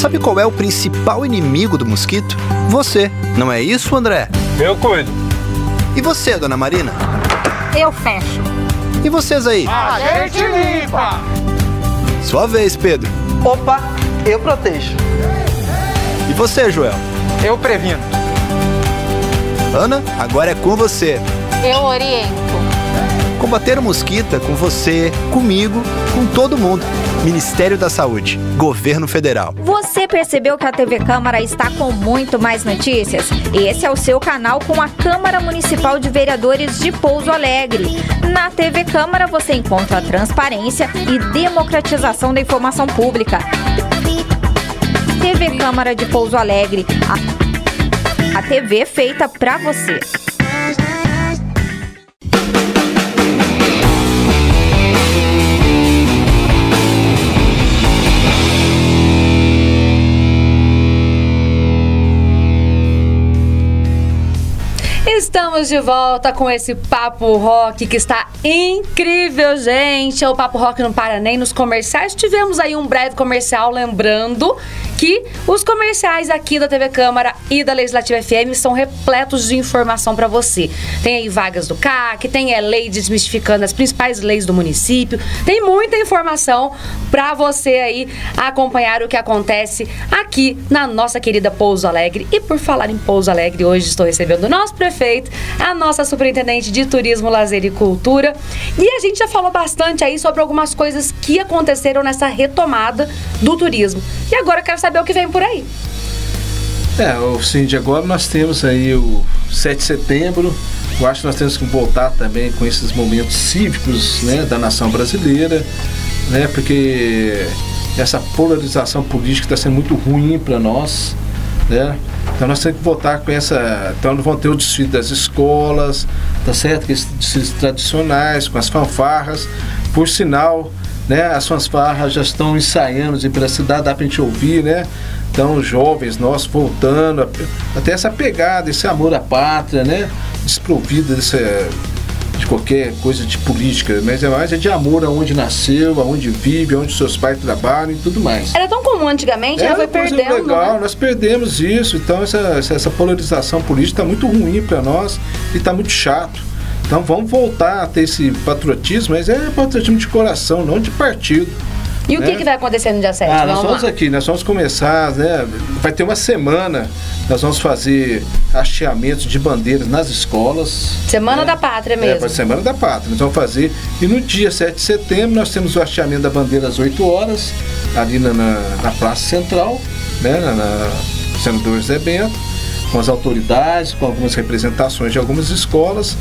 Sabe qual é o principal inimigo do mosquito? Você. Não é isso, André? Eu cuido. E você, Dona Marina? Eu fecho. E vocês aí? A gente limpa! Sua vez, Pedro. Opa, eu protejo. E você, Joel? Eu previno. Ana, agora é com você. Eu oriento. Combater o mosquito é com você, comigo, com todo mundo. Ministério da Saúde, Governo Federal. Você percebeu que a TV Câmara está com muito mais notícias? Esse é o seu canal com a Câmara Municipal de Vereadores de Pouso Alegre. Na TV Câmara você encontra transparência e democratização da informação pública. TV Câmara de Pouso Alegre, a TV feita pra você. Estamos de volta com esse Papo Rock que está incrível, gente. O Papo Rock não para nem nos comerciais. Tivemos aí um breve comercial, lembrando que os comerciais aqui da TV Câmara e da Legislativa FM são repletos de informação para você. Tem aí vagas do CAC, tem lei desmistificando as principais leis do município. Tem muita informação para você aí acompanhar o que acontece aqui na nossa querida Pouso Alegre. E por falar em Pouso Alegre, hoje estou recebendo o nosso prefeito, a nossa superintendente de Turismo, Lazer e Cultura. E a gente já falou bastante aí sobre algumas coisas que aconteceram nessa retomada do turismo. E agora eu quero saber o que vem por aí. Cindy, agora nós temos aí o 7 de setembro. Eu acho que nós temos que voltar também com esses momentos cívicos, né, da nação brasileira, né, porque essa polarização política está sendo muito ruim para nós, né? Então nós temos que voltar com essa... Então vão ter o desfile das escolas, tá certo? Que esses desfiles tradicionais, com as fanfarras. Por sinal, né, as fanfarras já estão ensaiando pela cidade, dá pra gente ouvir, né? Então os jovens nossos voltando até essa pegada, esse amor à pátria, né? Desprovida de qualquer coisa de política, mas é mais de amor aonde nasceu, aonde vive, aonde seus pais trabalham e tudo mais. Era tão comum antigamente, ela foi perdendo. Legal, né? Nós perdemos isso, então essa polarização política está muito ruim para nós e está muito chato. Então vamos voltar a ter esse patriotismo, mas é patriotismo de coração, não de partido. E o que vai acontecer no dia 7? Nós vamos começar, né? Vai ter uma semana, nós vamos fazer hasteamento de bandeiras nas escolas. Semana, né, da Pátria mesmo. Semana da Pátria, nós vamos fazer. E no dia 7 de setembro nós temos o hasteamento da bandeira às 8 horas, ali na Praça Central, né? Na Senador José Bento, com as autoridades, com algumas representações de algumas escolas.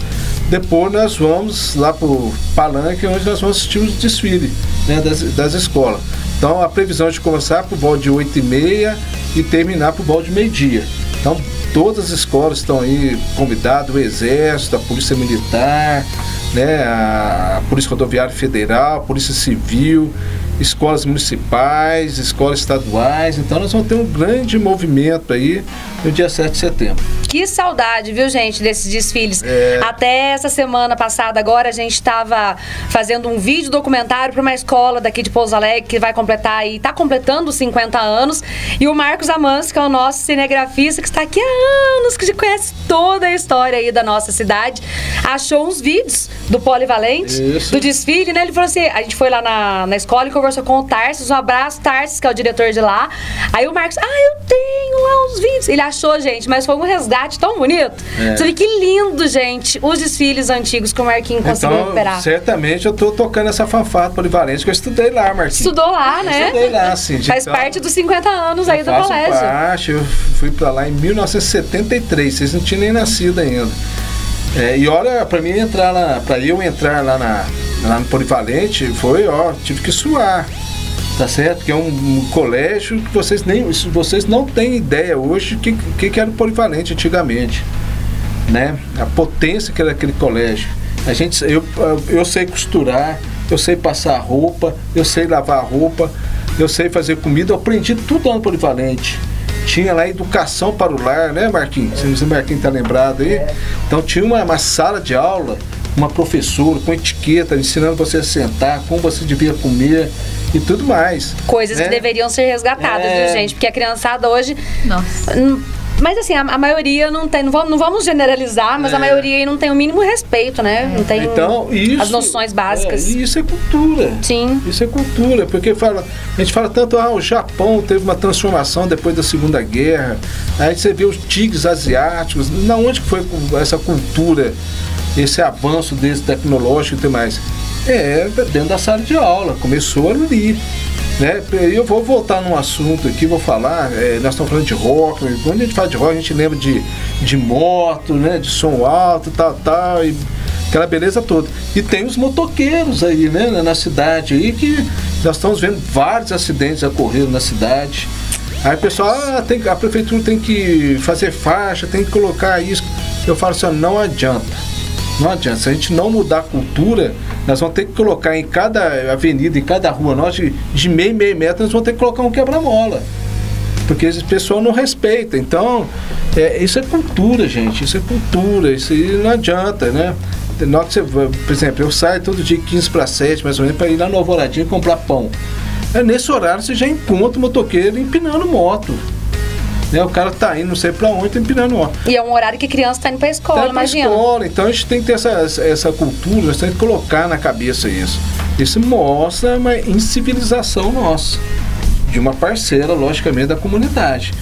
Depois nós vamos lá para o Palanque, onde nós vamos assistir o desfile, né, das escolas. Então a previsão é de começar por volta de 8h30 e terminar por volta de 12h. Então todas as escolas estão aí convidadas, o Exército, a Polícia Militar, né, a Polícia Rodoviária Federal, a Polícia Civil, escolas municipais, escolas estaduais. Então nós vamos ter um grande movimento aí no dia 7 de setembro. Que saudade, viu, gente, desses desfiles. Até essa semana passada agora a gente estava fazendo um vídeo documentário para uma escola daqui de Pouso Alegre que vai completar e está completando 50 anos. E o Marcos Amancio, que é o nosso cinegrafista, que está aqui há anos, que conhece toda a história aí da nossa cidade, achou uns vídeos do Polivalente, do desfile, né? Ele falou assim, a gente foi lá na escola e conversou com o Tarsis, um abraço, Tarsis, que é o diretor de lá. Aí o Marcos, eu tenho lá uns vídeos. Ele achou, gente, mas foi um resgate tão bonito. Você vê que lindo, gente, os desfiles antigos que o Marquinhos conseguiu recuperar. Certamente eu tô tocando essa fanfarra do Polivalente, que eu estudei lá, Marquinhos. Estudou lá, né? Estudei lá, sim. Faz parte dos 50 anos aí do colégio. Eu fui pra lá em 1973, vocês não tinham nem nascido ainda. E olha, pra eu entrar lá no Polivalente, tive que suar, tá certo? Que é um colégio que vocês não têm ideia hoje que era o Polivalente antigamente, né? A potência que era aquele colégio. Eu sei costurar, eu sei passar roupa, eu sei lavar roupa, eu sei fazer comida, eu aprendi tudo lá no Polivalente. Tinha lá educação para o lar, né, Marquinhos? Se o Marquinhos tá lembrado aí. Então tinha uma sala de aula, uma professora com etiqueta, ensinando você a sentar, como você devia comer, e tudo mais. Coisas, né, que deveriam ser resgatadas, viu, gente? Porque a criançada hoje... Nossa. Mas assim, a maioria não tem, não vamos generalizar, mas a maioria aí não tem o mínimo respeito, né? Não tem então, isso, as noções básicas. Isso é cultura. Sim. Isso é cultura, porque a gente fala tanto, o Japão teve uma transformação depois da Segunda Guerra, aí você vê os tigres asiáticos, na onde que foi essa cultura, esse avanço desse tecnológico e tudo mais? Dentro da sala de aula, começou ali. Né? Eu vou voltar num assunto aqui, vou falar, nós estamos falando de rock, quando a gente fala de rock a gente lembra de moto, né? De som alto, tal, e aquela beleza toda. E tem os motoqueiros aí, né? Na cidade aí, que nós estamos vendo vários acidentes ocorrendo na cidade. Aí o pessoal, a prefeitura tem que fazer faixa, tem que colocar isso. Eu falo assim, não adianta. Não adianta, se a gente não mudar a cultura, nós vamos ter que colocar em cada avenida, em cada rua nossa, de meio metro, nós vamos ter que colocar um quebra-mola. Porque esse pessoal não respeita. Então, isso é cultura, gente. Isso é cultura, isso não adianta, né? Por exemplo, eu saio todo dia 15 para 7, mais ou menos, para ir lá no Alvoradinho comprar pão. Nesse horário você já encontra o motoqueiro empinando moto. O cara tá indo, não sei pra onde, tá empinando moto. E é um horário que criança tá indo pra escola, imagina. Então a gente tem que ter essa cultura, a gente tem que colocar na cabeça isso. Isso mostra uma incivilização nossa, de uma parcela, logicamente, da comunidade.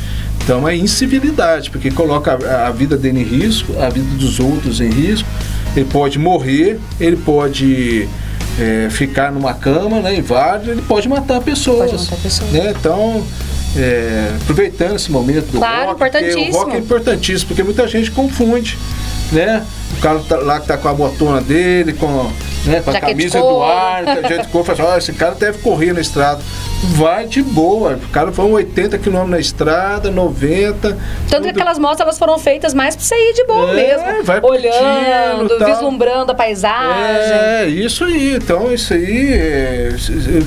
Então é incivilidade, porque coloca a vida dele em risco, a vida dos outros em risco. Ele pode morrer, ele pode... ficar numa cama, né, inválido, ele pode matar pessoas. Né? Então, aproveitando esse momento do rock, o rock é importantíssimo, porque muita gente confunde, né? O cara lá que tá com a botona dele, com a camisa do ar, a gente fala, esse cara deve correr na estrada. Vai de boa, o cara foi 80 km na estrada, 90. Tanto que aquelas motos, elas foram feitas mais pra você ir de boa mesmo. Vai olhando, vislumbrando a paisagem. Isso aí, então isso aí,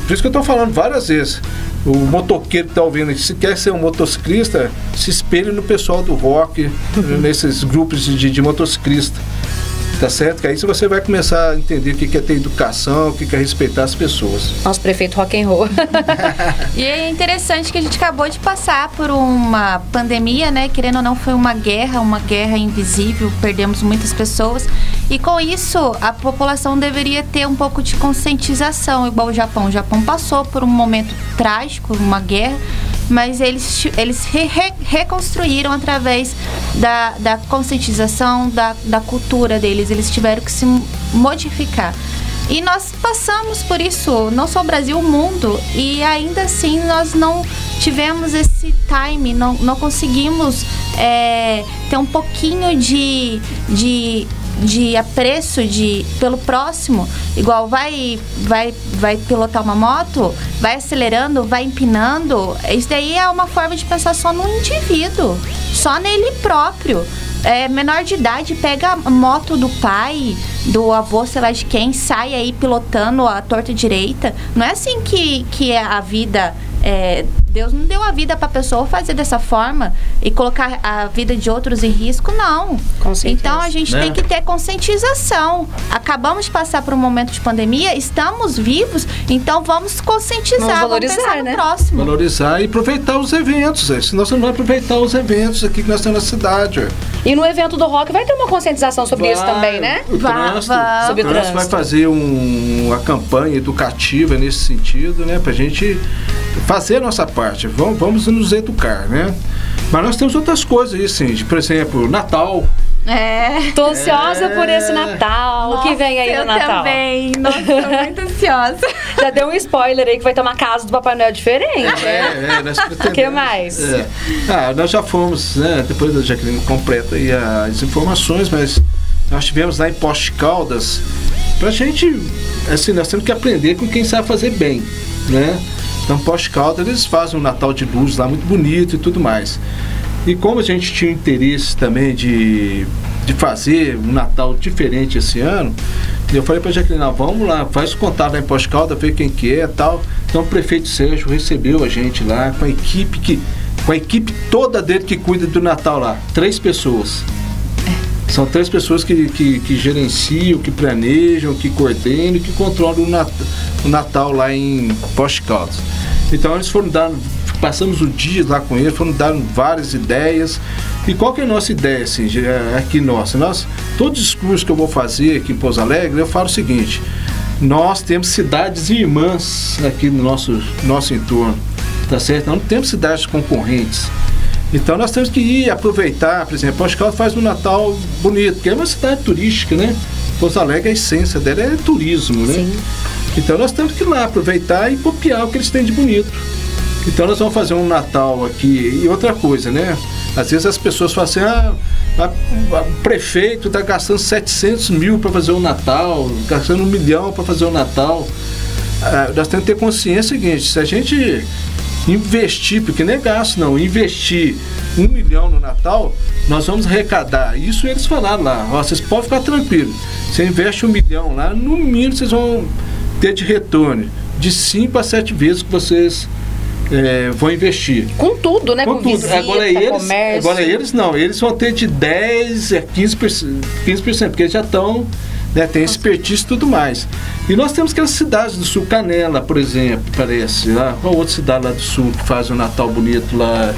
por isso que eu tô falando várias vezes. O motoqueiro que tá ouvindo, se quer ser um motociclista, se espelhe no pessoal do rock, nesses grupos de motociclista. Tá certo? Que aí você vai começar a entender o que é ter educação, o que é respeitar as pessoas. Nosso prefeito rock and roll. E é interessante que a gente acabou de passar por uma pandemia, né? Querendo ou não, foi uma guerra invisível, perdemos muitas pessoas. E com isso, a população deveria ter um pouco de conscientização, igual o Japão. O Japão passou por um momento trágico, uma guerra, mas eles reconstruíram através da conscientização, da cultura deles. Eles tiveram que se modificar. E nós passamos por isso, não só o Brasil, o mundo. E ainda assim nós não tivemos esse time, não conseguimos ter um pouquinho de apreço pelo próximo. Igual vai pilotar uma moto, vai acelerando, vai empinando. Isso daí é uma forma de pensar só no indivíduo, só nele próprio. Menor de idade, pega a moto do pai, do avô, sei lá de quem, sai aí pilotando a torta direita. Não é assim que a vida... Deus não deu a vida para a pessoa fazer dessa forma e colocar a vida de outros em risco, não. Então a gente tem que ter conscientização. Acabamos de passar por um momento de pandemia, estamos vivos, então vamos conscientizar, vamos pensar no próximo. Valorizar e aproveitar os eventos, senão você não vai aproveitar os eventos aqui que nós temos na cidade. E no evento do rock vai ter uma conscientização sobre isso também, né? O trânsito vai fazer uma campanha educativa nesse sentido, né? Para a gente fazer a nossa parte. Vamos nos educar, né? Mas nós temos outras coisas aí, sim. Por exemplo, Natal. Tô ansiosa por esse Natal. Nossa, o que vem aí no Natal? Eu também. Nossa, tô muito ansiosa. Já deu um spoiler aí que vai ter uma casa do Papai Noel diferente. Nós pretendemos. O que mais? Nós já fomos, né? Depois da Jaqueline completa aí as informações, mas nós tivemos lá em Poços de Caldas. Pra gente, assim, nós temos que aprender com quem sabe fazer bem, né? Então, Poços de Caldas, eles fazem um Natal de luz lá muito bonito e tudo mais. E como a gente tinha interesse também de fazer um Natal diferente esse ano, eu falei para a Jaqueline, vamos lá, faz o contato lá em Poços de Caldas, ver quem que é e tal. Então, o prefeito Sérgio recebeu a gente lá, com a equipe toda dele que cuida do Natal lá. 3 pessoas. São três pessoas que gerenciam, que planejam, que coordenam e que controlam o Natal lá em Poços de Caldas. Então eles foram dar, passamos o dia lá com eles, foram dar várias ideias. E qual que é a nossa ideia, assim, aqui nossa? Nós, todos os cursos que eu vou fazer aqui em Pouso Alegre, eu falo o seguinte: nós temos cidades irmãs aqui no nosso entorno, tá certo? Nós não temos cidades concorrentes. Então nós temos que ir aproveitar, por exemplo, Poços de Caldas faz um Natal bonito, porque é uma cidade turística, né? Pouso Alegre, a essência dela é turismo, né? Sim. Então nós temos que ir lá aproveitar e copiar o que eles têm de bonito. Então nós vamos fazer um Natal aqui. E outra coisa, né? Às vezes as pessoas falam assim, o prefeito está gastando 700 mil para fazer um Natal, gastando 1 milhão para fazer um Natal. Nós temos que ter consciência seguinte, se a gente investir, porque não é gasto não, investir 1 milhão no Natal, nós vamos arrecadar. Isso eles falaram lá, vocês podem ficar tranquilos, você investe 1 milhão lá, no mínimo vocês vão ter de retorno de 5 a 7 vezes que vocês vão investir. Com tudo, né? Com tudo. Visita, agora eles não, eles vão ter de 10 a 15%, porque eles já estão, né, tem expertise e tudo mais. E nós temos aquelas cidades do sul, Canela, por exemplo, parece, lá, ou outra cidade lá do sul que faz um Natal bonito lá.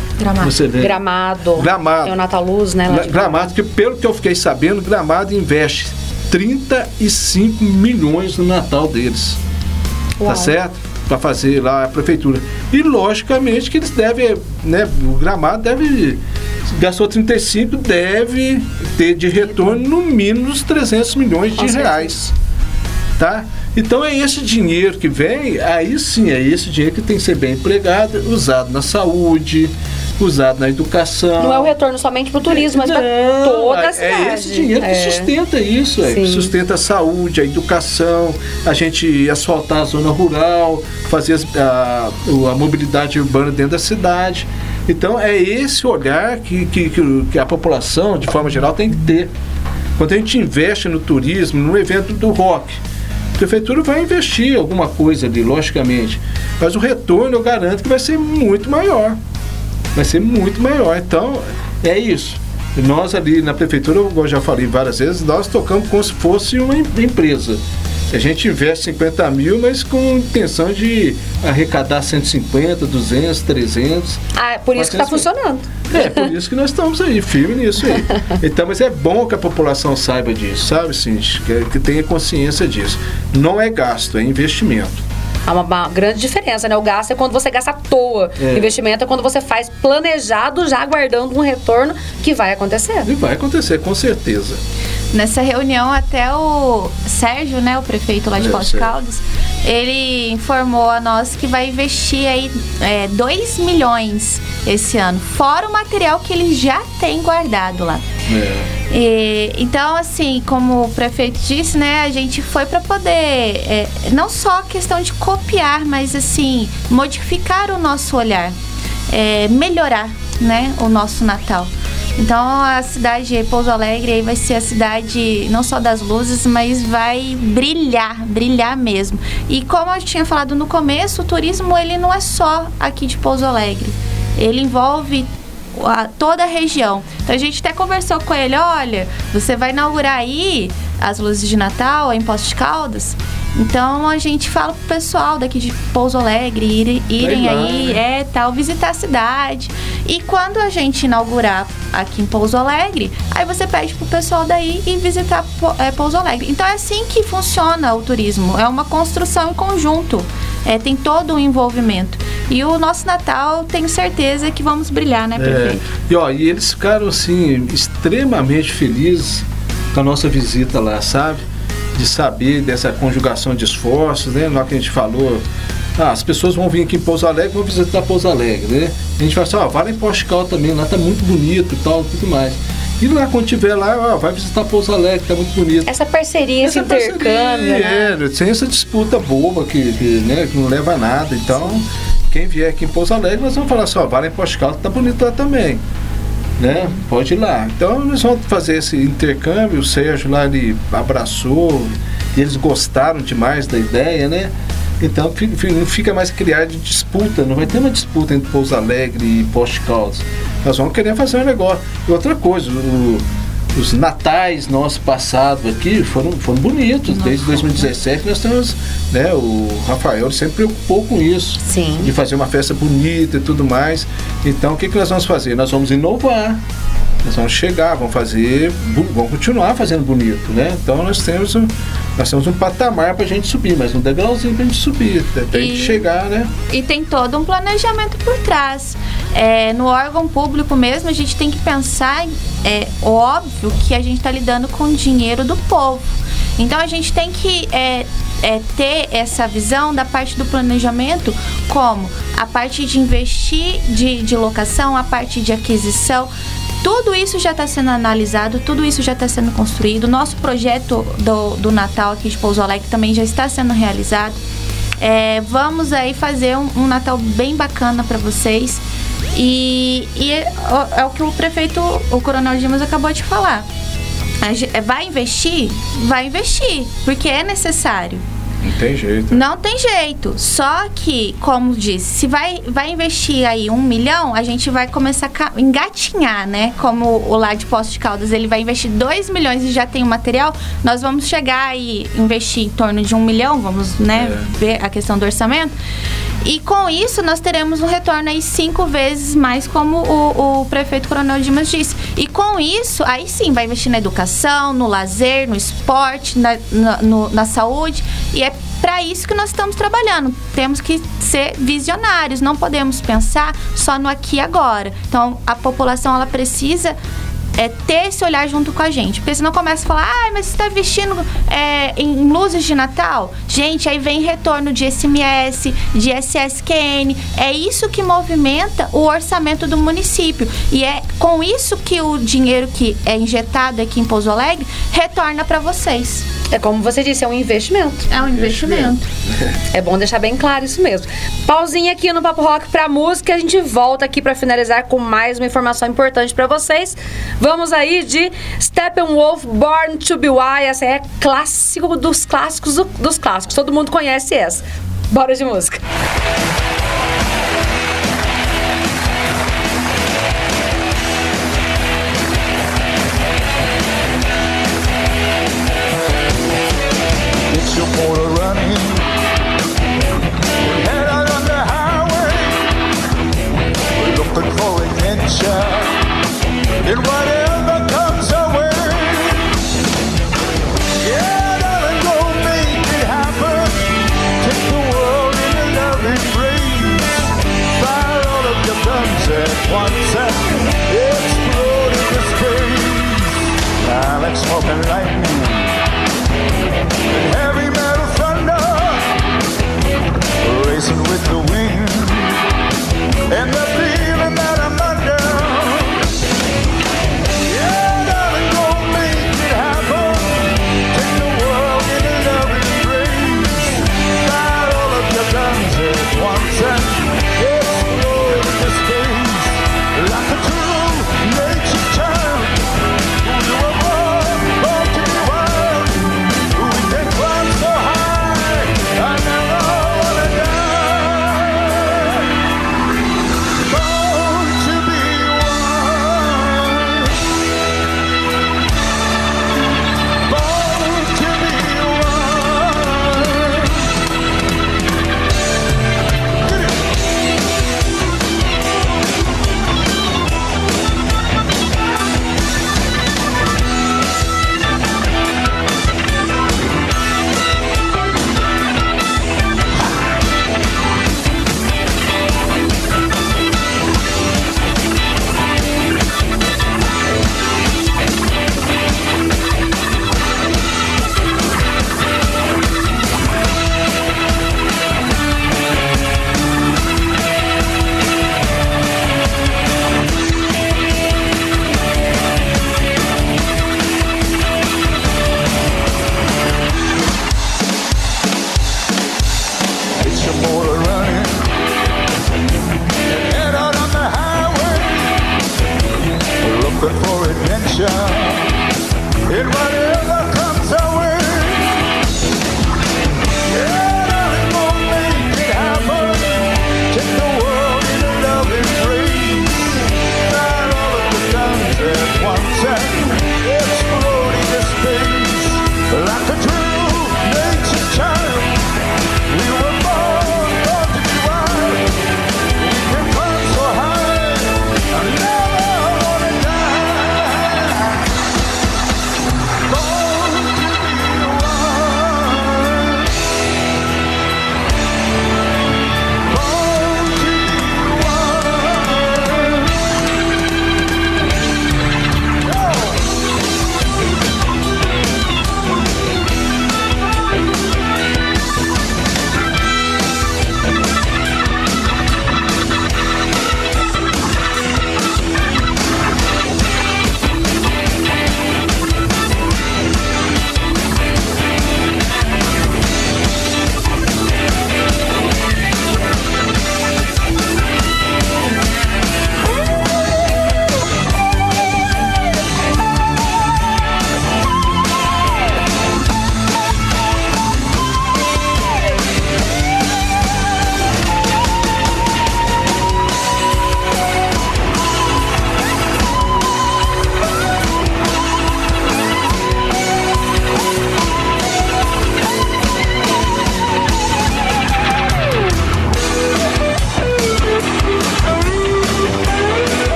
Gramado. É o Natal Luz, né? Lá Gramado, que pelo que eu fiquei sabendo, Gramado investe 35 milhões no Natal deles. Uau. Tá certo? Para fazer lá a prefeitura. E logicamente que eles devem, né, o Gramado deve, gastou 35, deve ter de retorno no mínimo uns 300 milhões de reais, tá? Então é esse dinheiro que vem, aí sim, é esse dinheiro que tem que ser bem empregado, usado na saúde, usado na educação. Não é o retorno somente para o turismo, mas para toda a cidade. É esse dinheiro que sustenta isso, que sustenta a saúde, a educação, a gente asfaltar a zona rural, fazer a mobilidade urbana dentro da cidade. Então é esse olhar que a população, de forma geral, tem que ter. Quando a gente investe no turismo, no evento do rock, a prefeitura vai investir alguma coisa ali, logicamente, mas o retorno eu garanto que vai ser muito maior. Então é isso. Nós ali na prefeitura, eu já falei várias vezes, nós tocamos como se fosse uma empresa. A gente investe 50 mil, mas com intenção de arrecadar 150, 200, 300. Ah, por isso que está funcionando. É, por isso que nós estamos aí, firme nisso aí. Então, mas é bom que a população saiba disso, sabe, Cintia? Que tenha consciência disso. Não é gasto, é investimento. Há uma grande diferença, né? O gasto é quando você gasta à toa. O investimento é quando você faz planejado, já aguardando um retorno que vai acontecer. E vai acontecer, com certeza. Nessa reunião até o Sérgio, né, o prefeito lá de Poços de Caldas, ele informou a nós que vai investir aí 2 milhões esse ano, fora o material que ele já tem guardado lá. Então, assim, como o prefeito disse, né, a gente foi para poder não só a questão de copiar, mas assim, modificar o nosso olhar, melhorar, né, o nosso Natal. Então a cidade de Pouso Alegre aí vai ser a cidade não só das luzes, mas vai brilhar mesmo. E como eu tinha falado no começo, o turismo ele não é só aqui de Pouso Alegre, ele envolve toda a região. Então a gente até conversou com ele, olha, você vai inaugurar aí as luzes de Natal em Poços de Caldas? Então a gente fala pro pessoal daqui de Pouso Alegre irem aí, visitar a cidade. E quando a gente inaugurar aqui em Pouso Alegre, aí você pede pro pessoal daí ir visitar Pouso Alegre. Então é assim que funciona o turismo, é uma construção em conjunto, tem todo um envolvimento. E o nosso Natal, tenho certeza que vamos brilhar, né, prefeito? E eles ficaram, assim, extremamente felizes com a nossa visita lá, sabe? De saber dessa conjugação de esforços, né? Lá que a gente falou, as pessoas vão vir aqui em Pouso Alegre, vão visitar Pouso Alegre, né? A gente fala assim, vai lá em Poços de Caldas também, lá tá muito bonito e tal, tudo mais. E lá, quando tiver lá, vai visitar Pouso Alegre, tá muito bonito. Essa parceria, esse intercâmbio, né? Sem essa disputa boba que não leva a nada, então... Sim. Quem vier aqui em Pouso Alegre, nós vamos falar assim, vai lá em Poços de Caldas, tá bonito lá também, né? Pode ir lá. Então nós vamos fazer esse intercâmbio. O Sérgio lá, ele abraçou, eles gostaram demais da ideia, né? Então não fica mais criar de disputa, não vai ter uma disputa entre Pouso Alegre e Poços de Caldas. Nós vamos querer fazer um negócio. E outra coisa, os natais nosso passado aqui foram bonitos. Desde 2017 nós temos, né, o Rafael sempre preocupou com isso. Sim. De fazer uma festa bonita e tudo mais. Então o que, que nós vamos fazer? Nós vamos inovar. Nós vamos chegar, vamos fazer, vamos continuar fazendo bonito, né? Então nós temos um patamar pra gente subir, mas um degrauzinho pra gente subir, até a gente chegar, né? E tem todo um planejamento por trás. É, no órgão público mesmo, a gente tem que pensar, é óbvio que a gente tá lidando com o dinheiro do povo. Então a gente tem que ter essa visão da parte do planejamento, como a parte de investir, de locação, a parte de aquisição. Tudo isso já está sendo analisado, tudo isso já está sendo construído. O nosso projeto do Natal aqui de Pouso Alegre também já está sendo realizado. É, vamos aí fazer um Natal bem bacana para vocês. E é o que o prefeito, o Coronel Dimas, acabou de falar. Vai investir? Vai investir, porque é necessário. Não tem jeito. Não tem jeito. Só que, como disse, se vai investir aí 1 milhão, a gente vai começar a engatinhar, né? Como o lá de Poços de Caldas, ele vai investir 2 milhões e já tem o material, nós vamos chegar aí, investir em torno de 1 milhão, vamos, né, ver a questão do orçamento. E com isso, nós teremos um retorno aí 5 vezes mais, como o prefeito Coronel Dimas disse. E com isso, aí sim, vai investir na educação, no lazer, no esporte, na saúde. E é para isso que nós estamos trabalhando. Temos que ser visionários, não podemos pensar só no aqui e agora. Então, a população, ela precisa... ter esse olhar junto com a gente. Porque senão começa a falar, mas você está vestindo em luzes de Natal? Gente, aí vem retorno de SMS, de SSQN. É isso que movimenta o orçamento do município. E é com isso que o dinheiro que é injetado aqui em Pouso Alegre retorna para vocês. É como você disse, é um investimento. É um investimento. É bom deixar bem claro isso mesmo. Pausinha aqui no Papo Rock para música. A gente volta aqui para finalizar com mais uma informação importante para vocês. Vamos aí de Steppenwolf, Born to Be Wild. Essa é clássico dos clássicos dos clássicos. Todo mundo conhece essa. Bora de música. With the wind and the feeling that I'm under.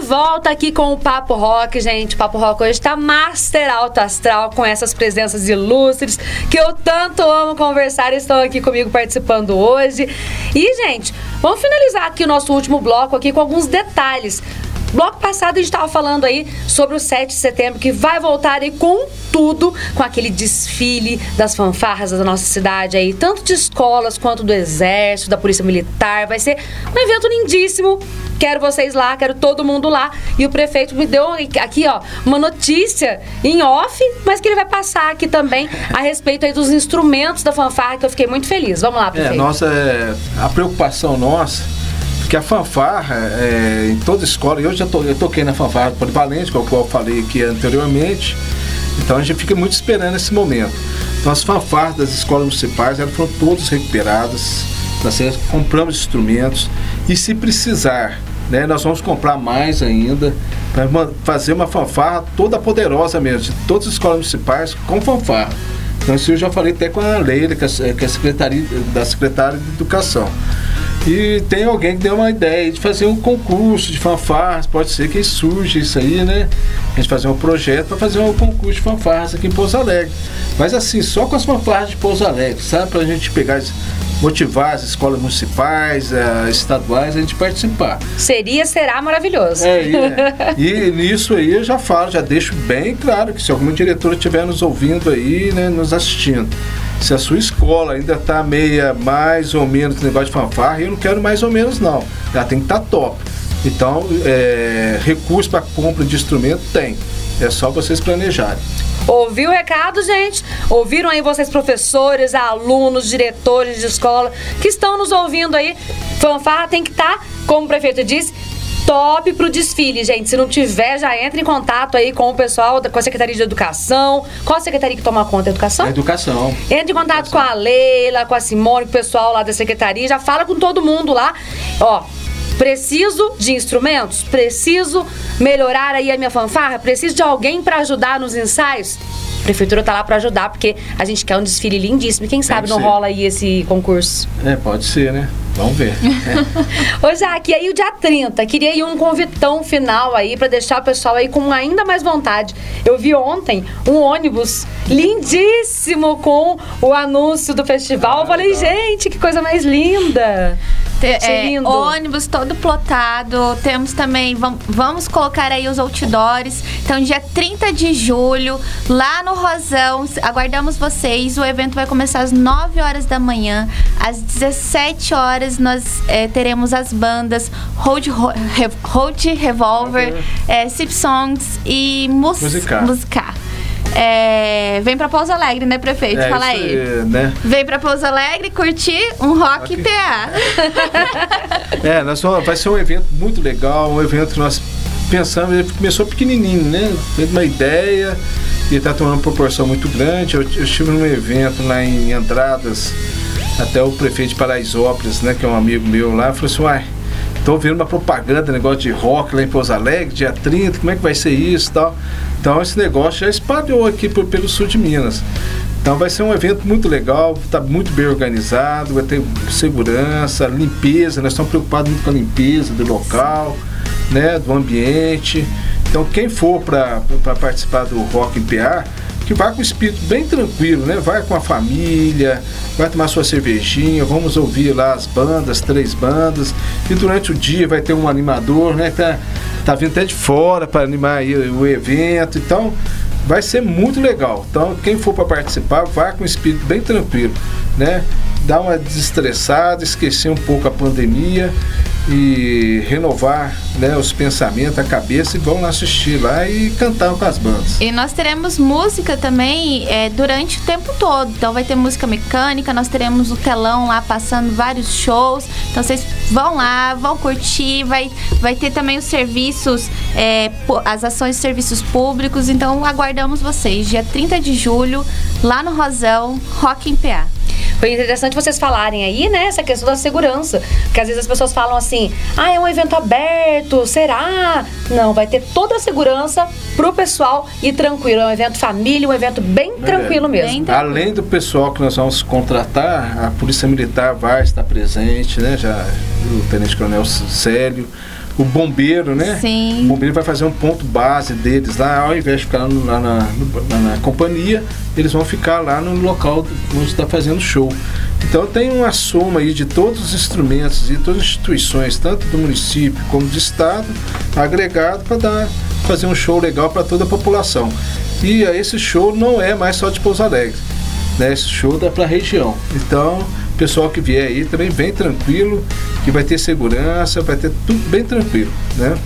de volta aqui com o Papo Rock, gente. O Papo Rock hoje tá master alto astral com essas presenças ilustres que eu tanto amo conversar e estão aqui comigo participando hoje. E, gente, vamos finalizar aqui o nosso último bloco aqui com alguns detalhes. Bloco passado a gente estava falando aí sobre o 7 de setembro, que vai voltar aí com tudo, com aquele desfile das fanfarras da nossa cidade aí, tanto de escolas quanto do Exército, da Polícia Militar. Vai ser um evento lindíssimo. Quero vocês lá, quero todo mundo lá. E o prefeito me deu aqui, ó, uma notícia em off, mas que ele vai passar aqui também a respeito aí dos instrumentos da fanfarra, que eu fiquei muito feliz. Vamos lá, prefeito. A preocupação nossa... que a fanfarra, em toda escola, eu toquei na fanfarra do Polivalente, com o qual eu falei aqui anteriormente, então a gente fica muito esperando esse momento. Então as fanfarras das escolas municipais, elas foram todas recuperadas, nós compramos instrumentos, e se precisar, né, nós vamos comprar mais ainda, para fazer uma fanfarra toda poderosa mesmo, de todas as escolas municipais com fanfarra. Então isso eu já falei até com a Leila, que é a secretária de Educação. E tem alguém que deu uma ideia de fazer um concurso de fanfarras, pode ser que surja isso aí, né? A gente fazer um projeto para fazer um concurso de fanfarras aqui em Pouso Alegre. Mas assim, só com as fanfarras de Pouso Alegre, sabe? Para a gente pegar, motivar as escolas municipais, estaduais, a gente participar. Será maravilhoso. E nisso aí eu já falo, já deixo bem claro que se alguma diretora estiver nos ouvindo aí, né, nos assistindo, se a sua escola ainda está meia mais ou menos no negócio de fanfarra, eu não quero mais ou menos não, ela tem que estar top. Então, recurso para compra de instrumento tem, é só vocês planejarem. Ouviu o recado, gente? Ouviram aí vocês, professores, alunos, diretores de escola que estão nos ouvindo aí? Fanfarra tem que estar, como o prefeito disse, top pro desfile, gente. Se não tiver, já entra em contato aí com o pessoal, com a Secretaria de Educação. Qual a secretaria que toma conta? Educação? É educação. Entra em contato educação. Com a Leila, com a Simone, com o pessoal lá da secretaria. Já fala com todo mundo lá. Ó, preciso de instrumentos? Preciso melhorar aí a minha fanfarra? Preciso de alguém pra ajudar nos ensaios? A prefeitura tá lá pra ajudar, porque a gente quer um desfile lindíssimo. E quem sabe não rola aí esse concurso? É, pode ser, né? Vamos ver. Ô, Jaque, aí o dia 30, queria ir um convitão final aí pra deixar o pessoal aí com ainda mais vontade. Eu vi ontem um ônibus lindíssimo com o anúncio do festival. Eu falei, gente, que coisa mais linda. Ônibus todo plotado. Temos também, vamos colocar aí os outdoors. Então, dia 30 de julho, lá no Rosão, aguardamos vocês. O evento vai começar às 9 horas da manhã. Às 17 horas, nós teremos as bandas Road Revolver, Sip Songs e Musicar. Vem pra Pouso Alegre, né, prefeito? Fala aí. Né? Vem pra Pouso Alegre curtir um Rock in PA. Vai ser um evento muito legal, um evento que nós pensamos, ele começou pequenininho, né? Teve uma ideia e tá tomando proporção muito grande. Eu estive num evento lá em Andradas, até o prefeito de Paraisópolis, né, que é um amigo meu lá, falou assim, uai, tô vendo uma propaganda, negócio de rock lá em Pouso Alegre, dia 30, como é que vai ser isso e tal? Então esse negócio já espalhou aqui pelo sul de Minas. Então vai ser um evento muito legal, está muito bem organizado, vai ter segurança, limpeza, nós estamos preocupados muito com a limpeza do local, né, do ambiente. Então quem for para participar do Rock in PA, que vai com o espírito bem tranquilo, né? Vai com a família, vai tomar sua cervejinha, vamos ouvir lá as bandas, 3 bandas, e durante o dia vai ter um animador, né? Que tá vindo até de fora para animar aí o evento, então vai ser muito legal. Então quem for para participar, vai com o espírito bem tranquilo, né? Dar uma desestressada, esquecer um pouco a pandemia e renovar, né, os pensamentos, a cabeça, e vão lá assistir lá e cantar com as bandas. E nós teremos música também durante o tempo todo, então vai ter música mecânica, nós teremos o telão lá passando vários shows, então vocês vão lá, vão curtir, vai ter também os serviços, as ações de serviços públicos, então aguardamos vocês, dia 30 de julho, lá no Rosão, Rock in PA. Foi interessante vocês falarem aí, né, essa questão da segurança, porque às vezes as pessoas falam assim, ah, é um evento aberto, será? Não, vai ter toda a segurança pro pessoal e tranquilo, é um evento família, um evento bem tranquilo mesmo. Bem tranquilo. Além do pessoal que nós vamos contratar, a Polícia Militar vai estar presente, né, já o Tenente Coronel Sérgio, o bombeiro, né? Sim. O bombeiro vai fazer um ponto base deles lá, ao invés de ficar lá na companhia, eles vão ficar lá no local onde está fazendo show. Então tem uma soma aí de todos os instrumentos e todas as instituições, tanto do município como do estado, agregado para fazer um show legal para toda a população. E esse show não é mais só de Pouso Alegre, né? Esse show dá para a região. Então, o pessoal que vier aí também vem tranquilo, que vai ter segurança, vai ter tudo bem tranquilo, né?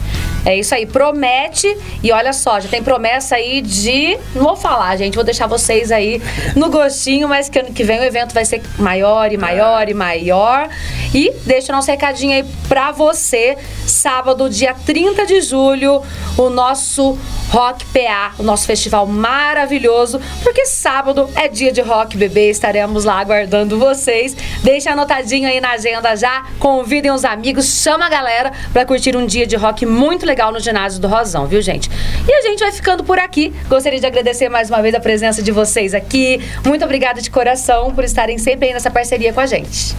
É isso aí, promete, e olha só, já tem promessa aí de, não vou falar, gente, vou deixar vocês aí no gostinho, mas que ano que vem o evento vai ser maior e maior e maior. E deixa o nosso recadinho aí pra você, sábado, dia 30 de julho, o nosso Rock PA, o nosso festival maravilhoso, porque sábado é dia de rock, bebê, estaremos lá aguardando vocês. Deixa anotadinho aí na agenda já, convidem os amigos, chama a galera pra curtir um dia de rock muito legal. Legal no ginásio do Rosão, viu, gente? E a gente vai ficando por aqui. Gostaria de agradecer mais uma vez a presença de vocês aqui. Muito obrigada de coração por estarem sempre aí nessa parceria com a gente.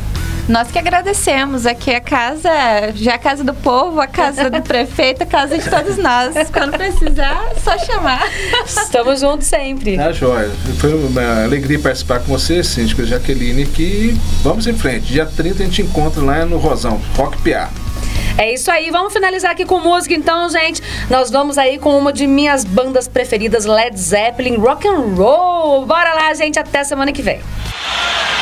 Nós que agradecemos. Aqui é a casa, já a casa do povo, a casa do prefeito, a casa de todos nós. Quando precisar, só chamar. Estamos juntos sempre. Ah, joia. Foi uma alegria participar com você, síndico Jaqueline, que vamos em frente. Dia 30 a gente encontra lá no Rosão, Rock PA. É isso aí, vamos finalizar aqui com música então, gente. Nós vamos aí com uma de minhas bandas preferidas, Led Zeppelin, rock and roll. Bora lá, gente, até semana que vem.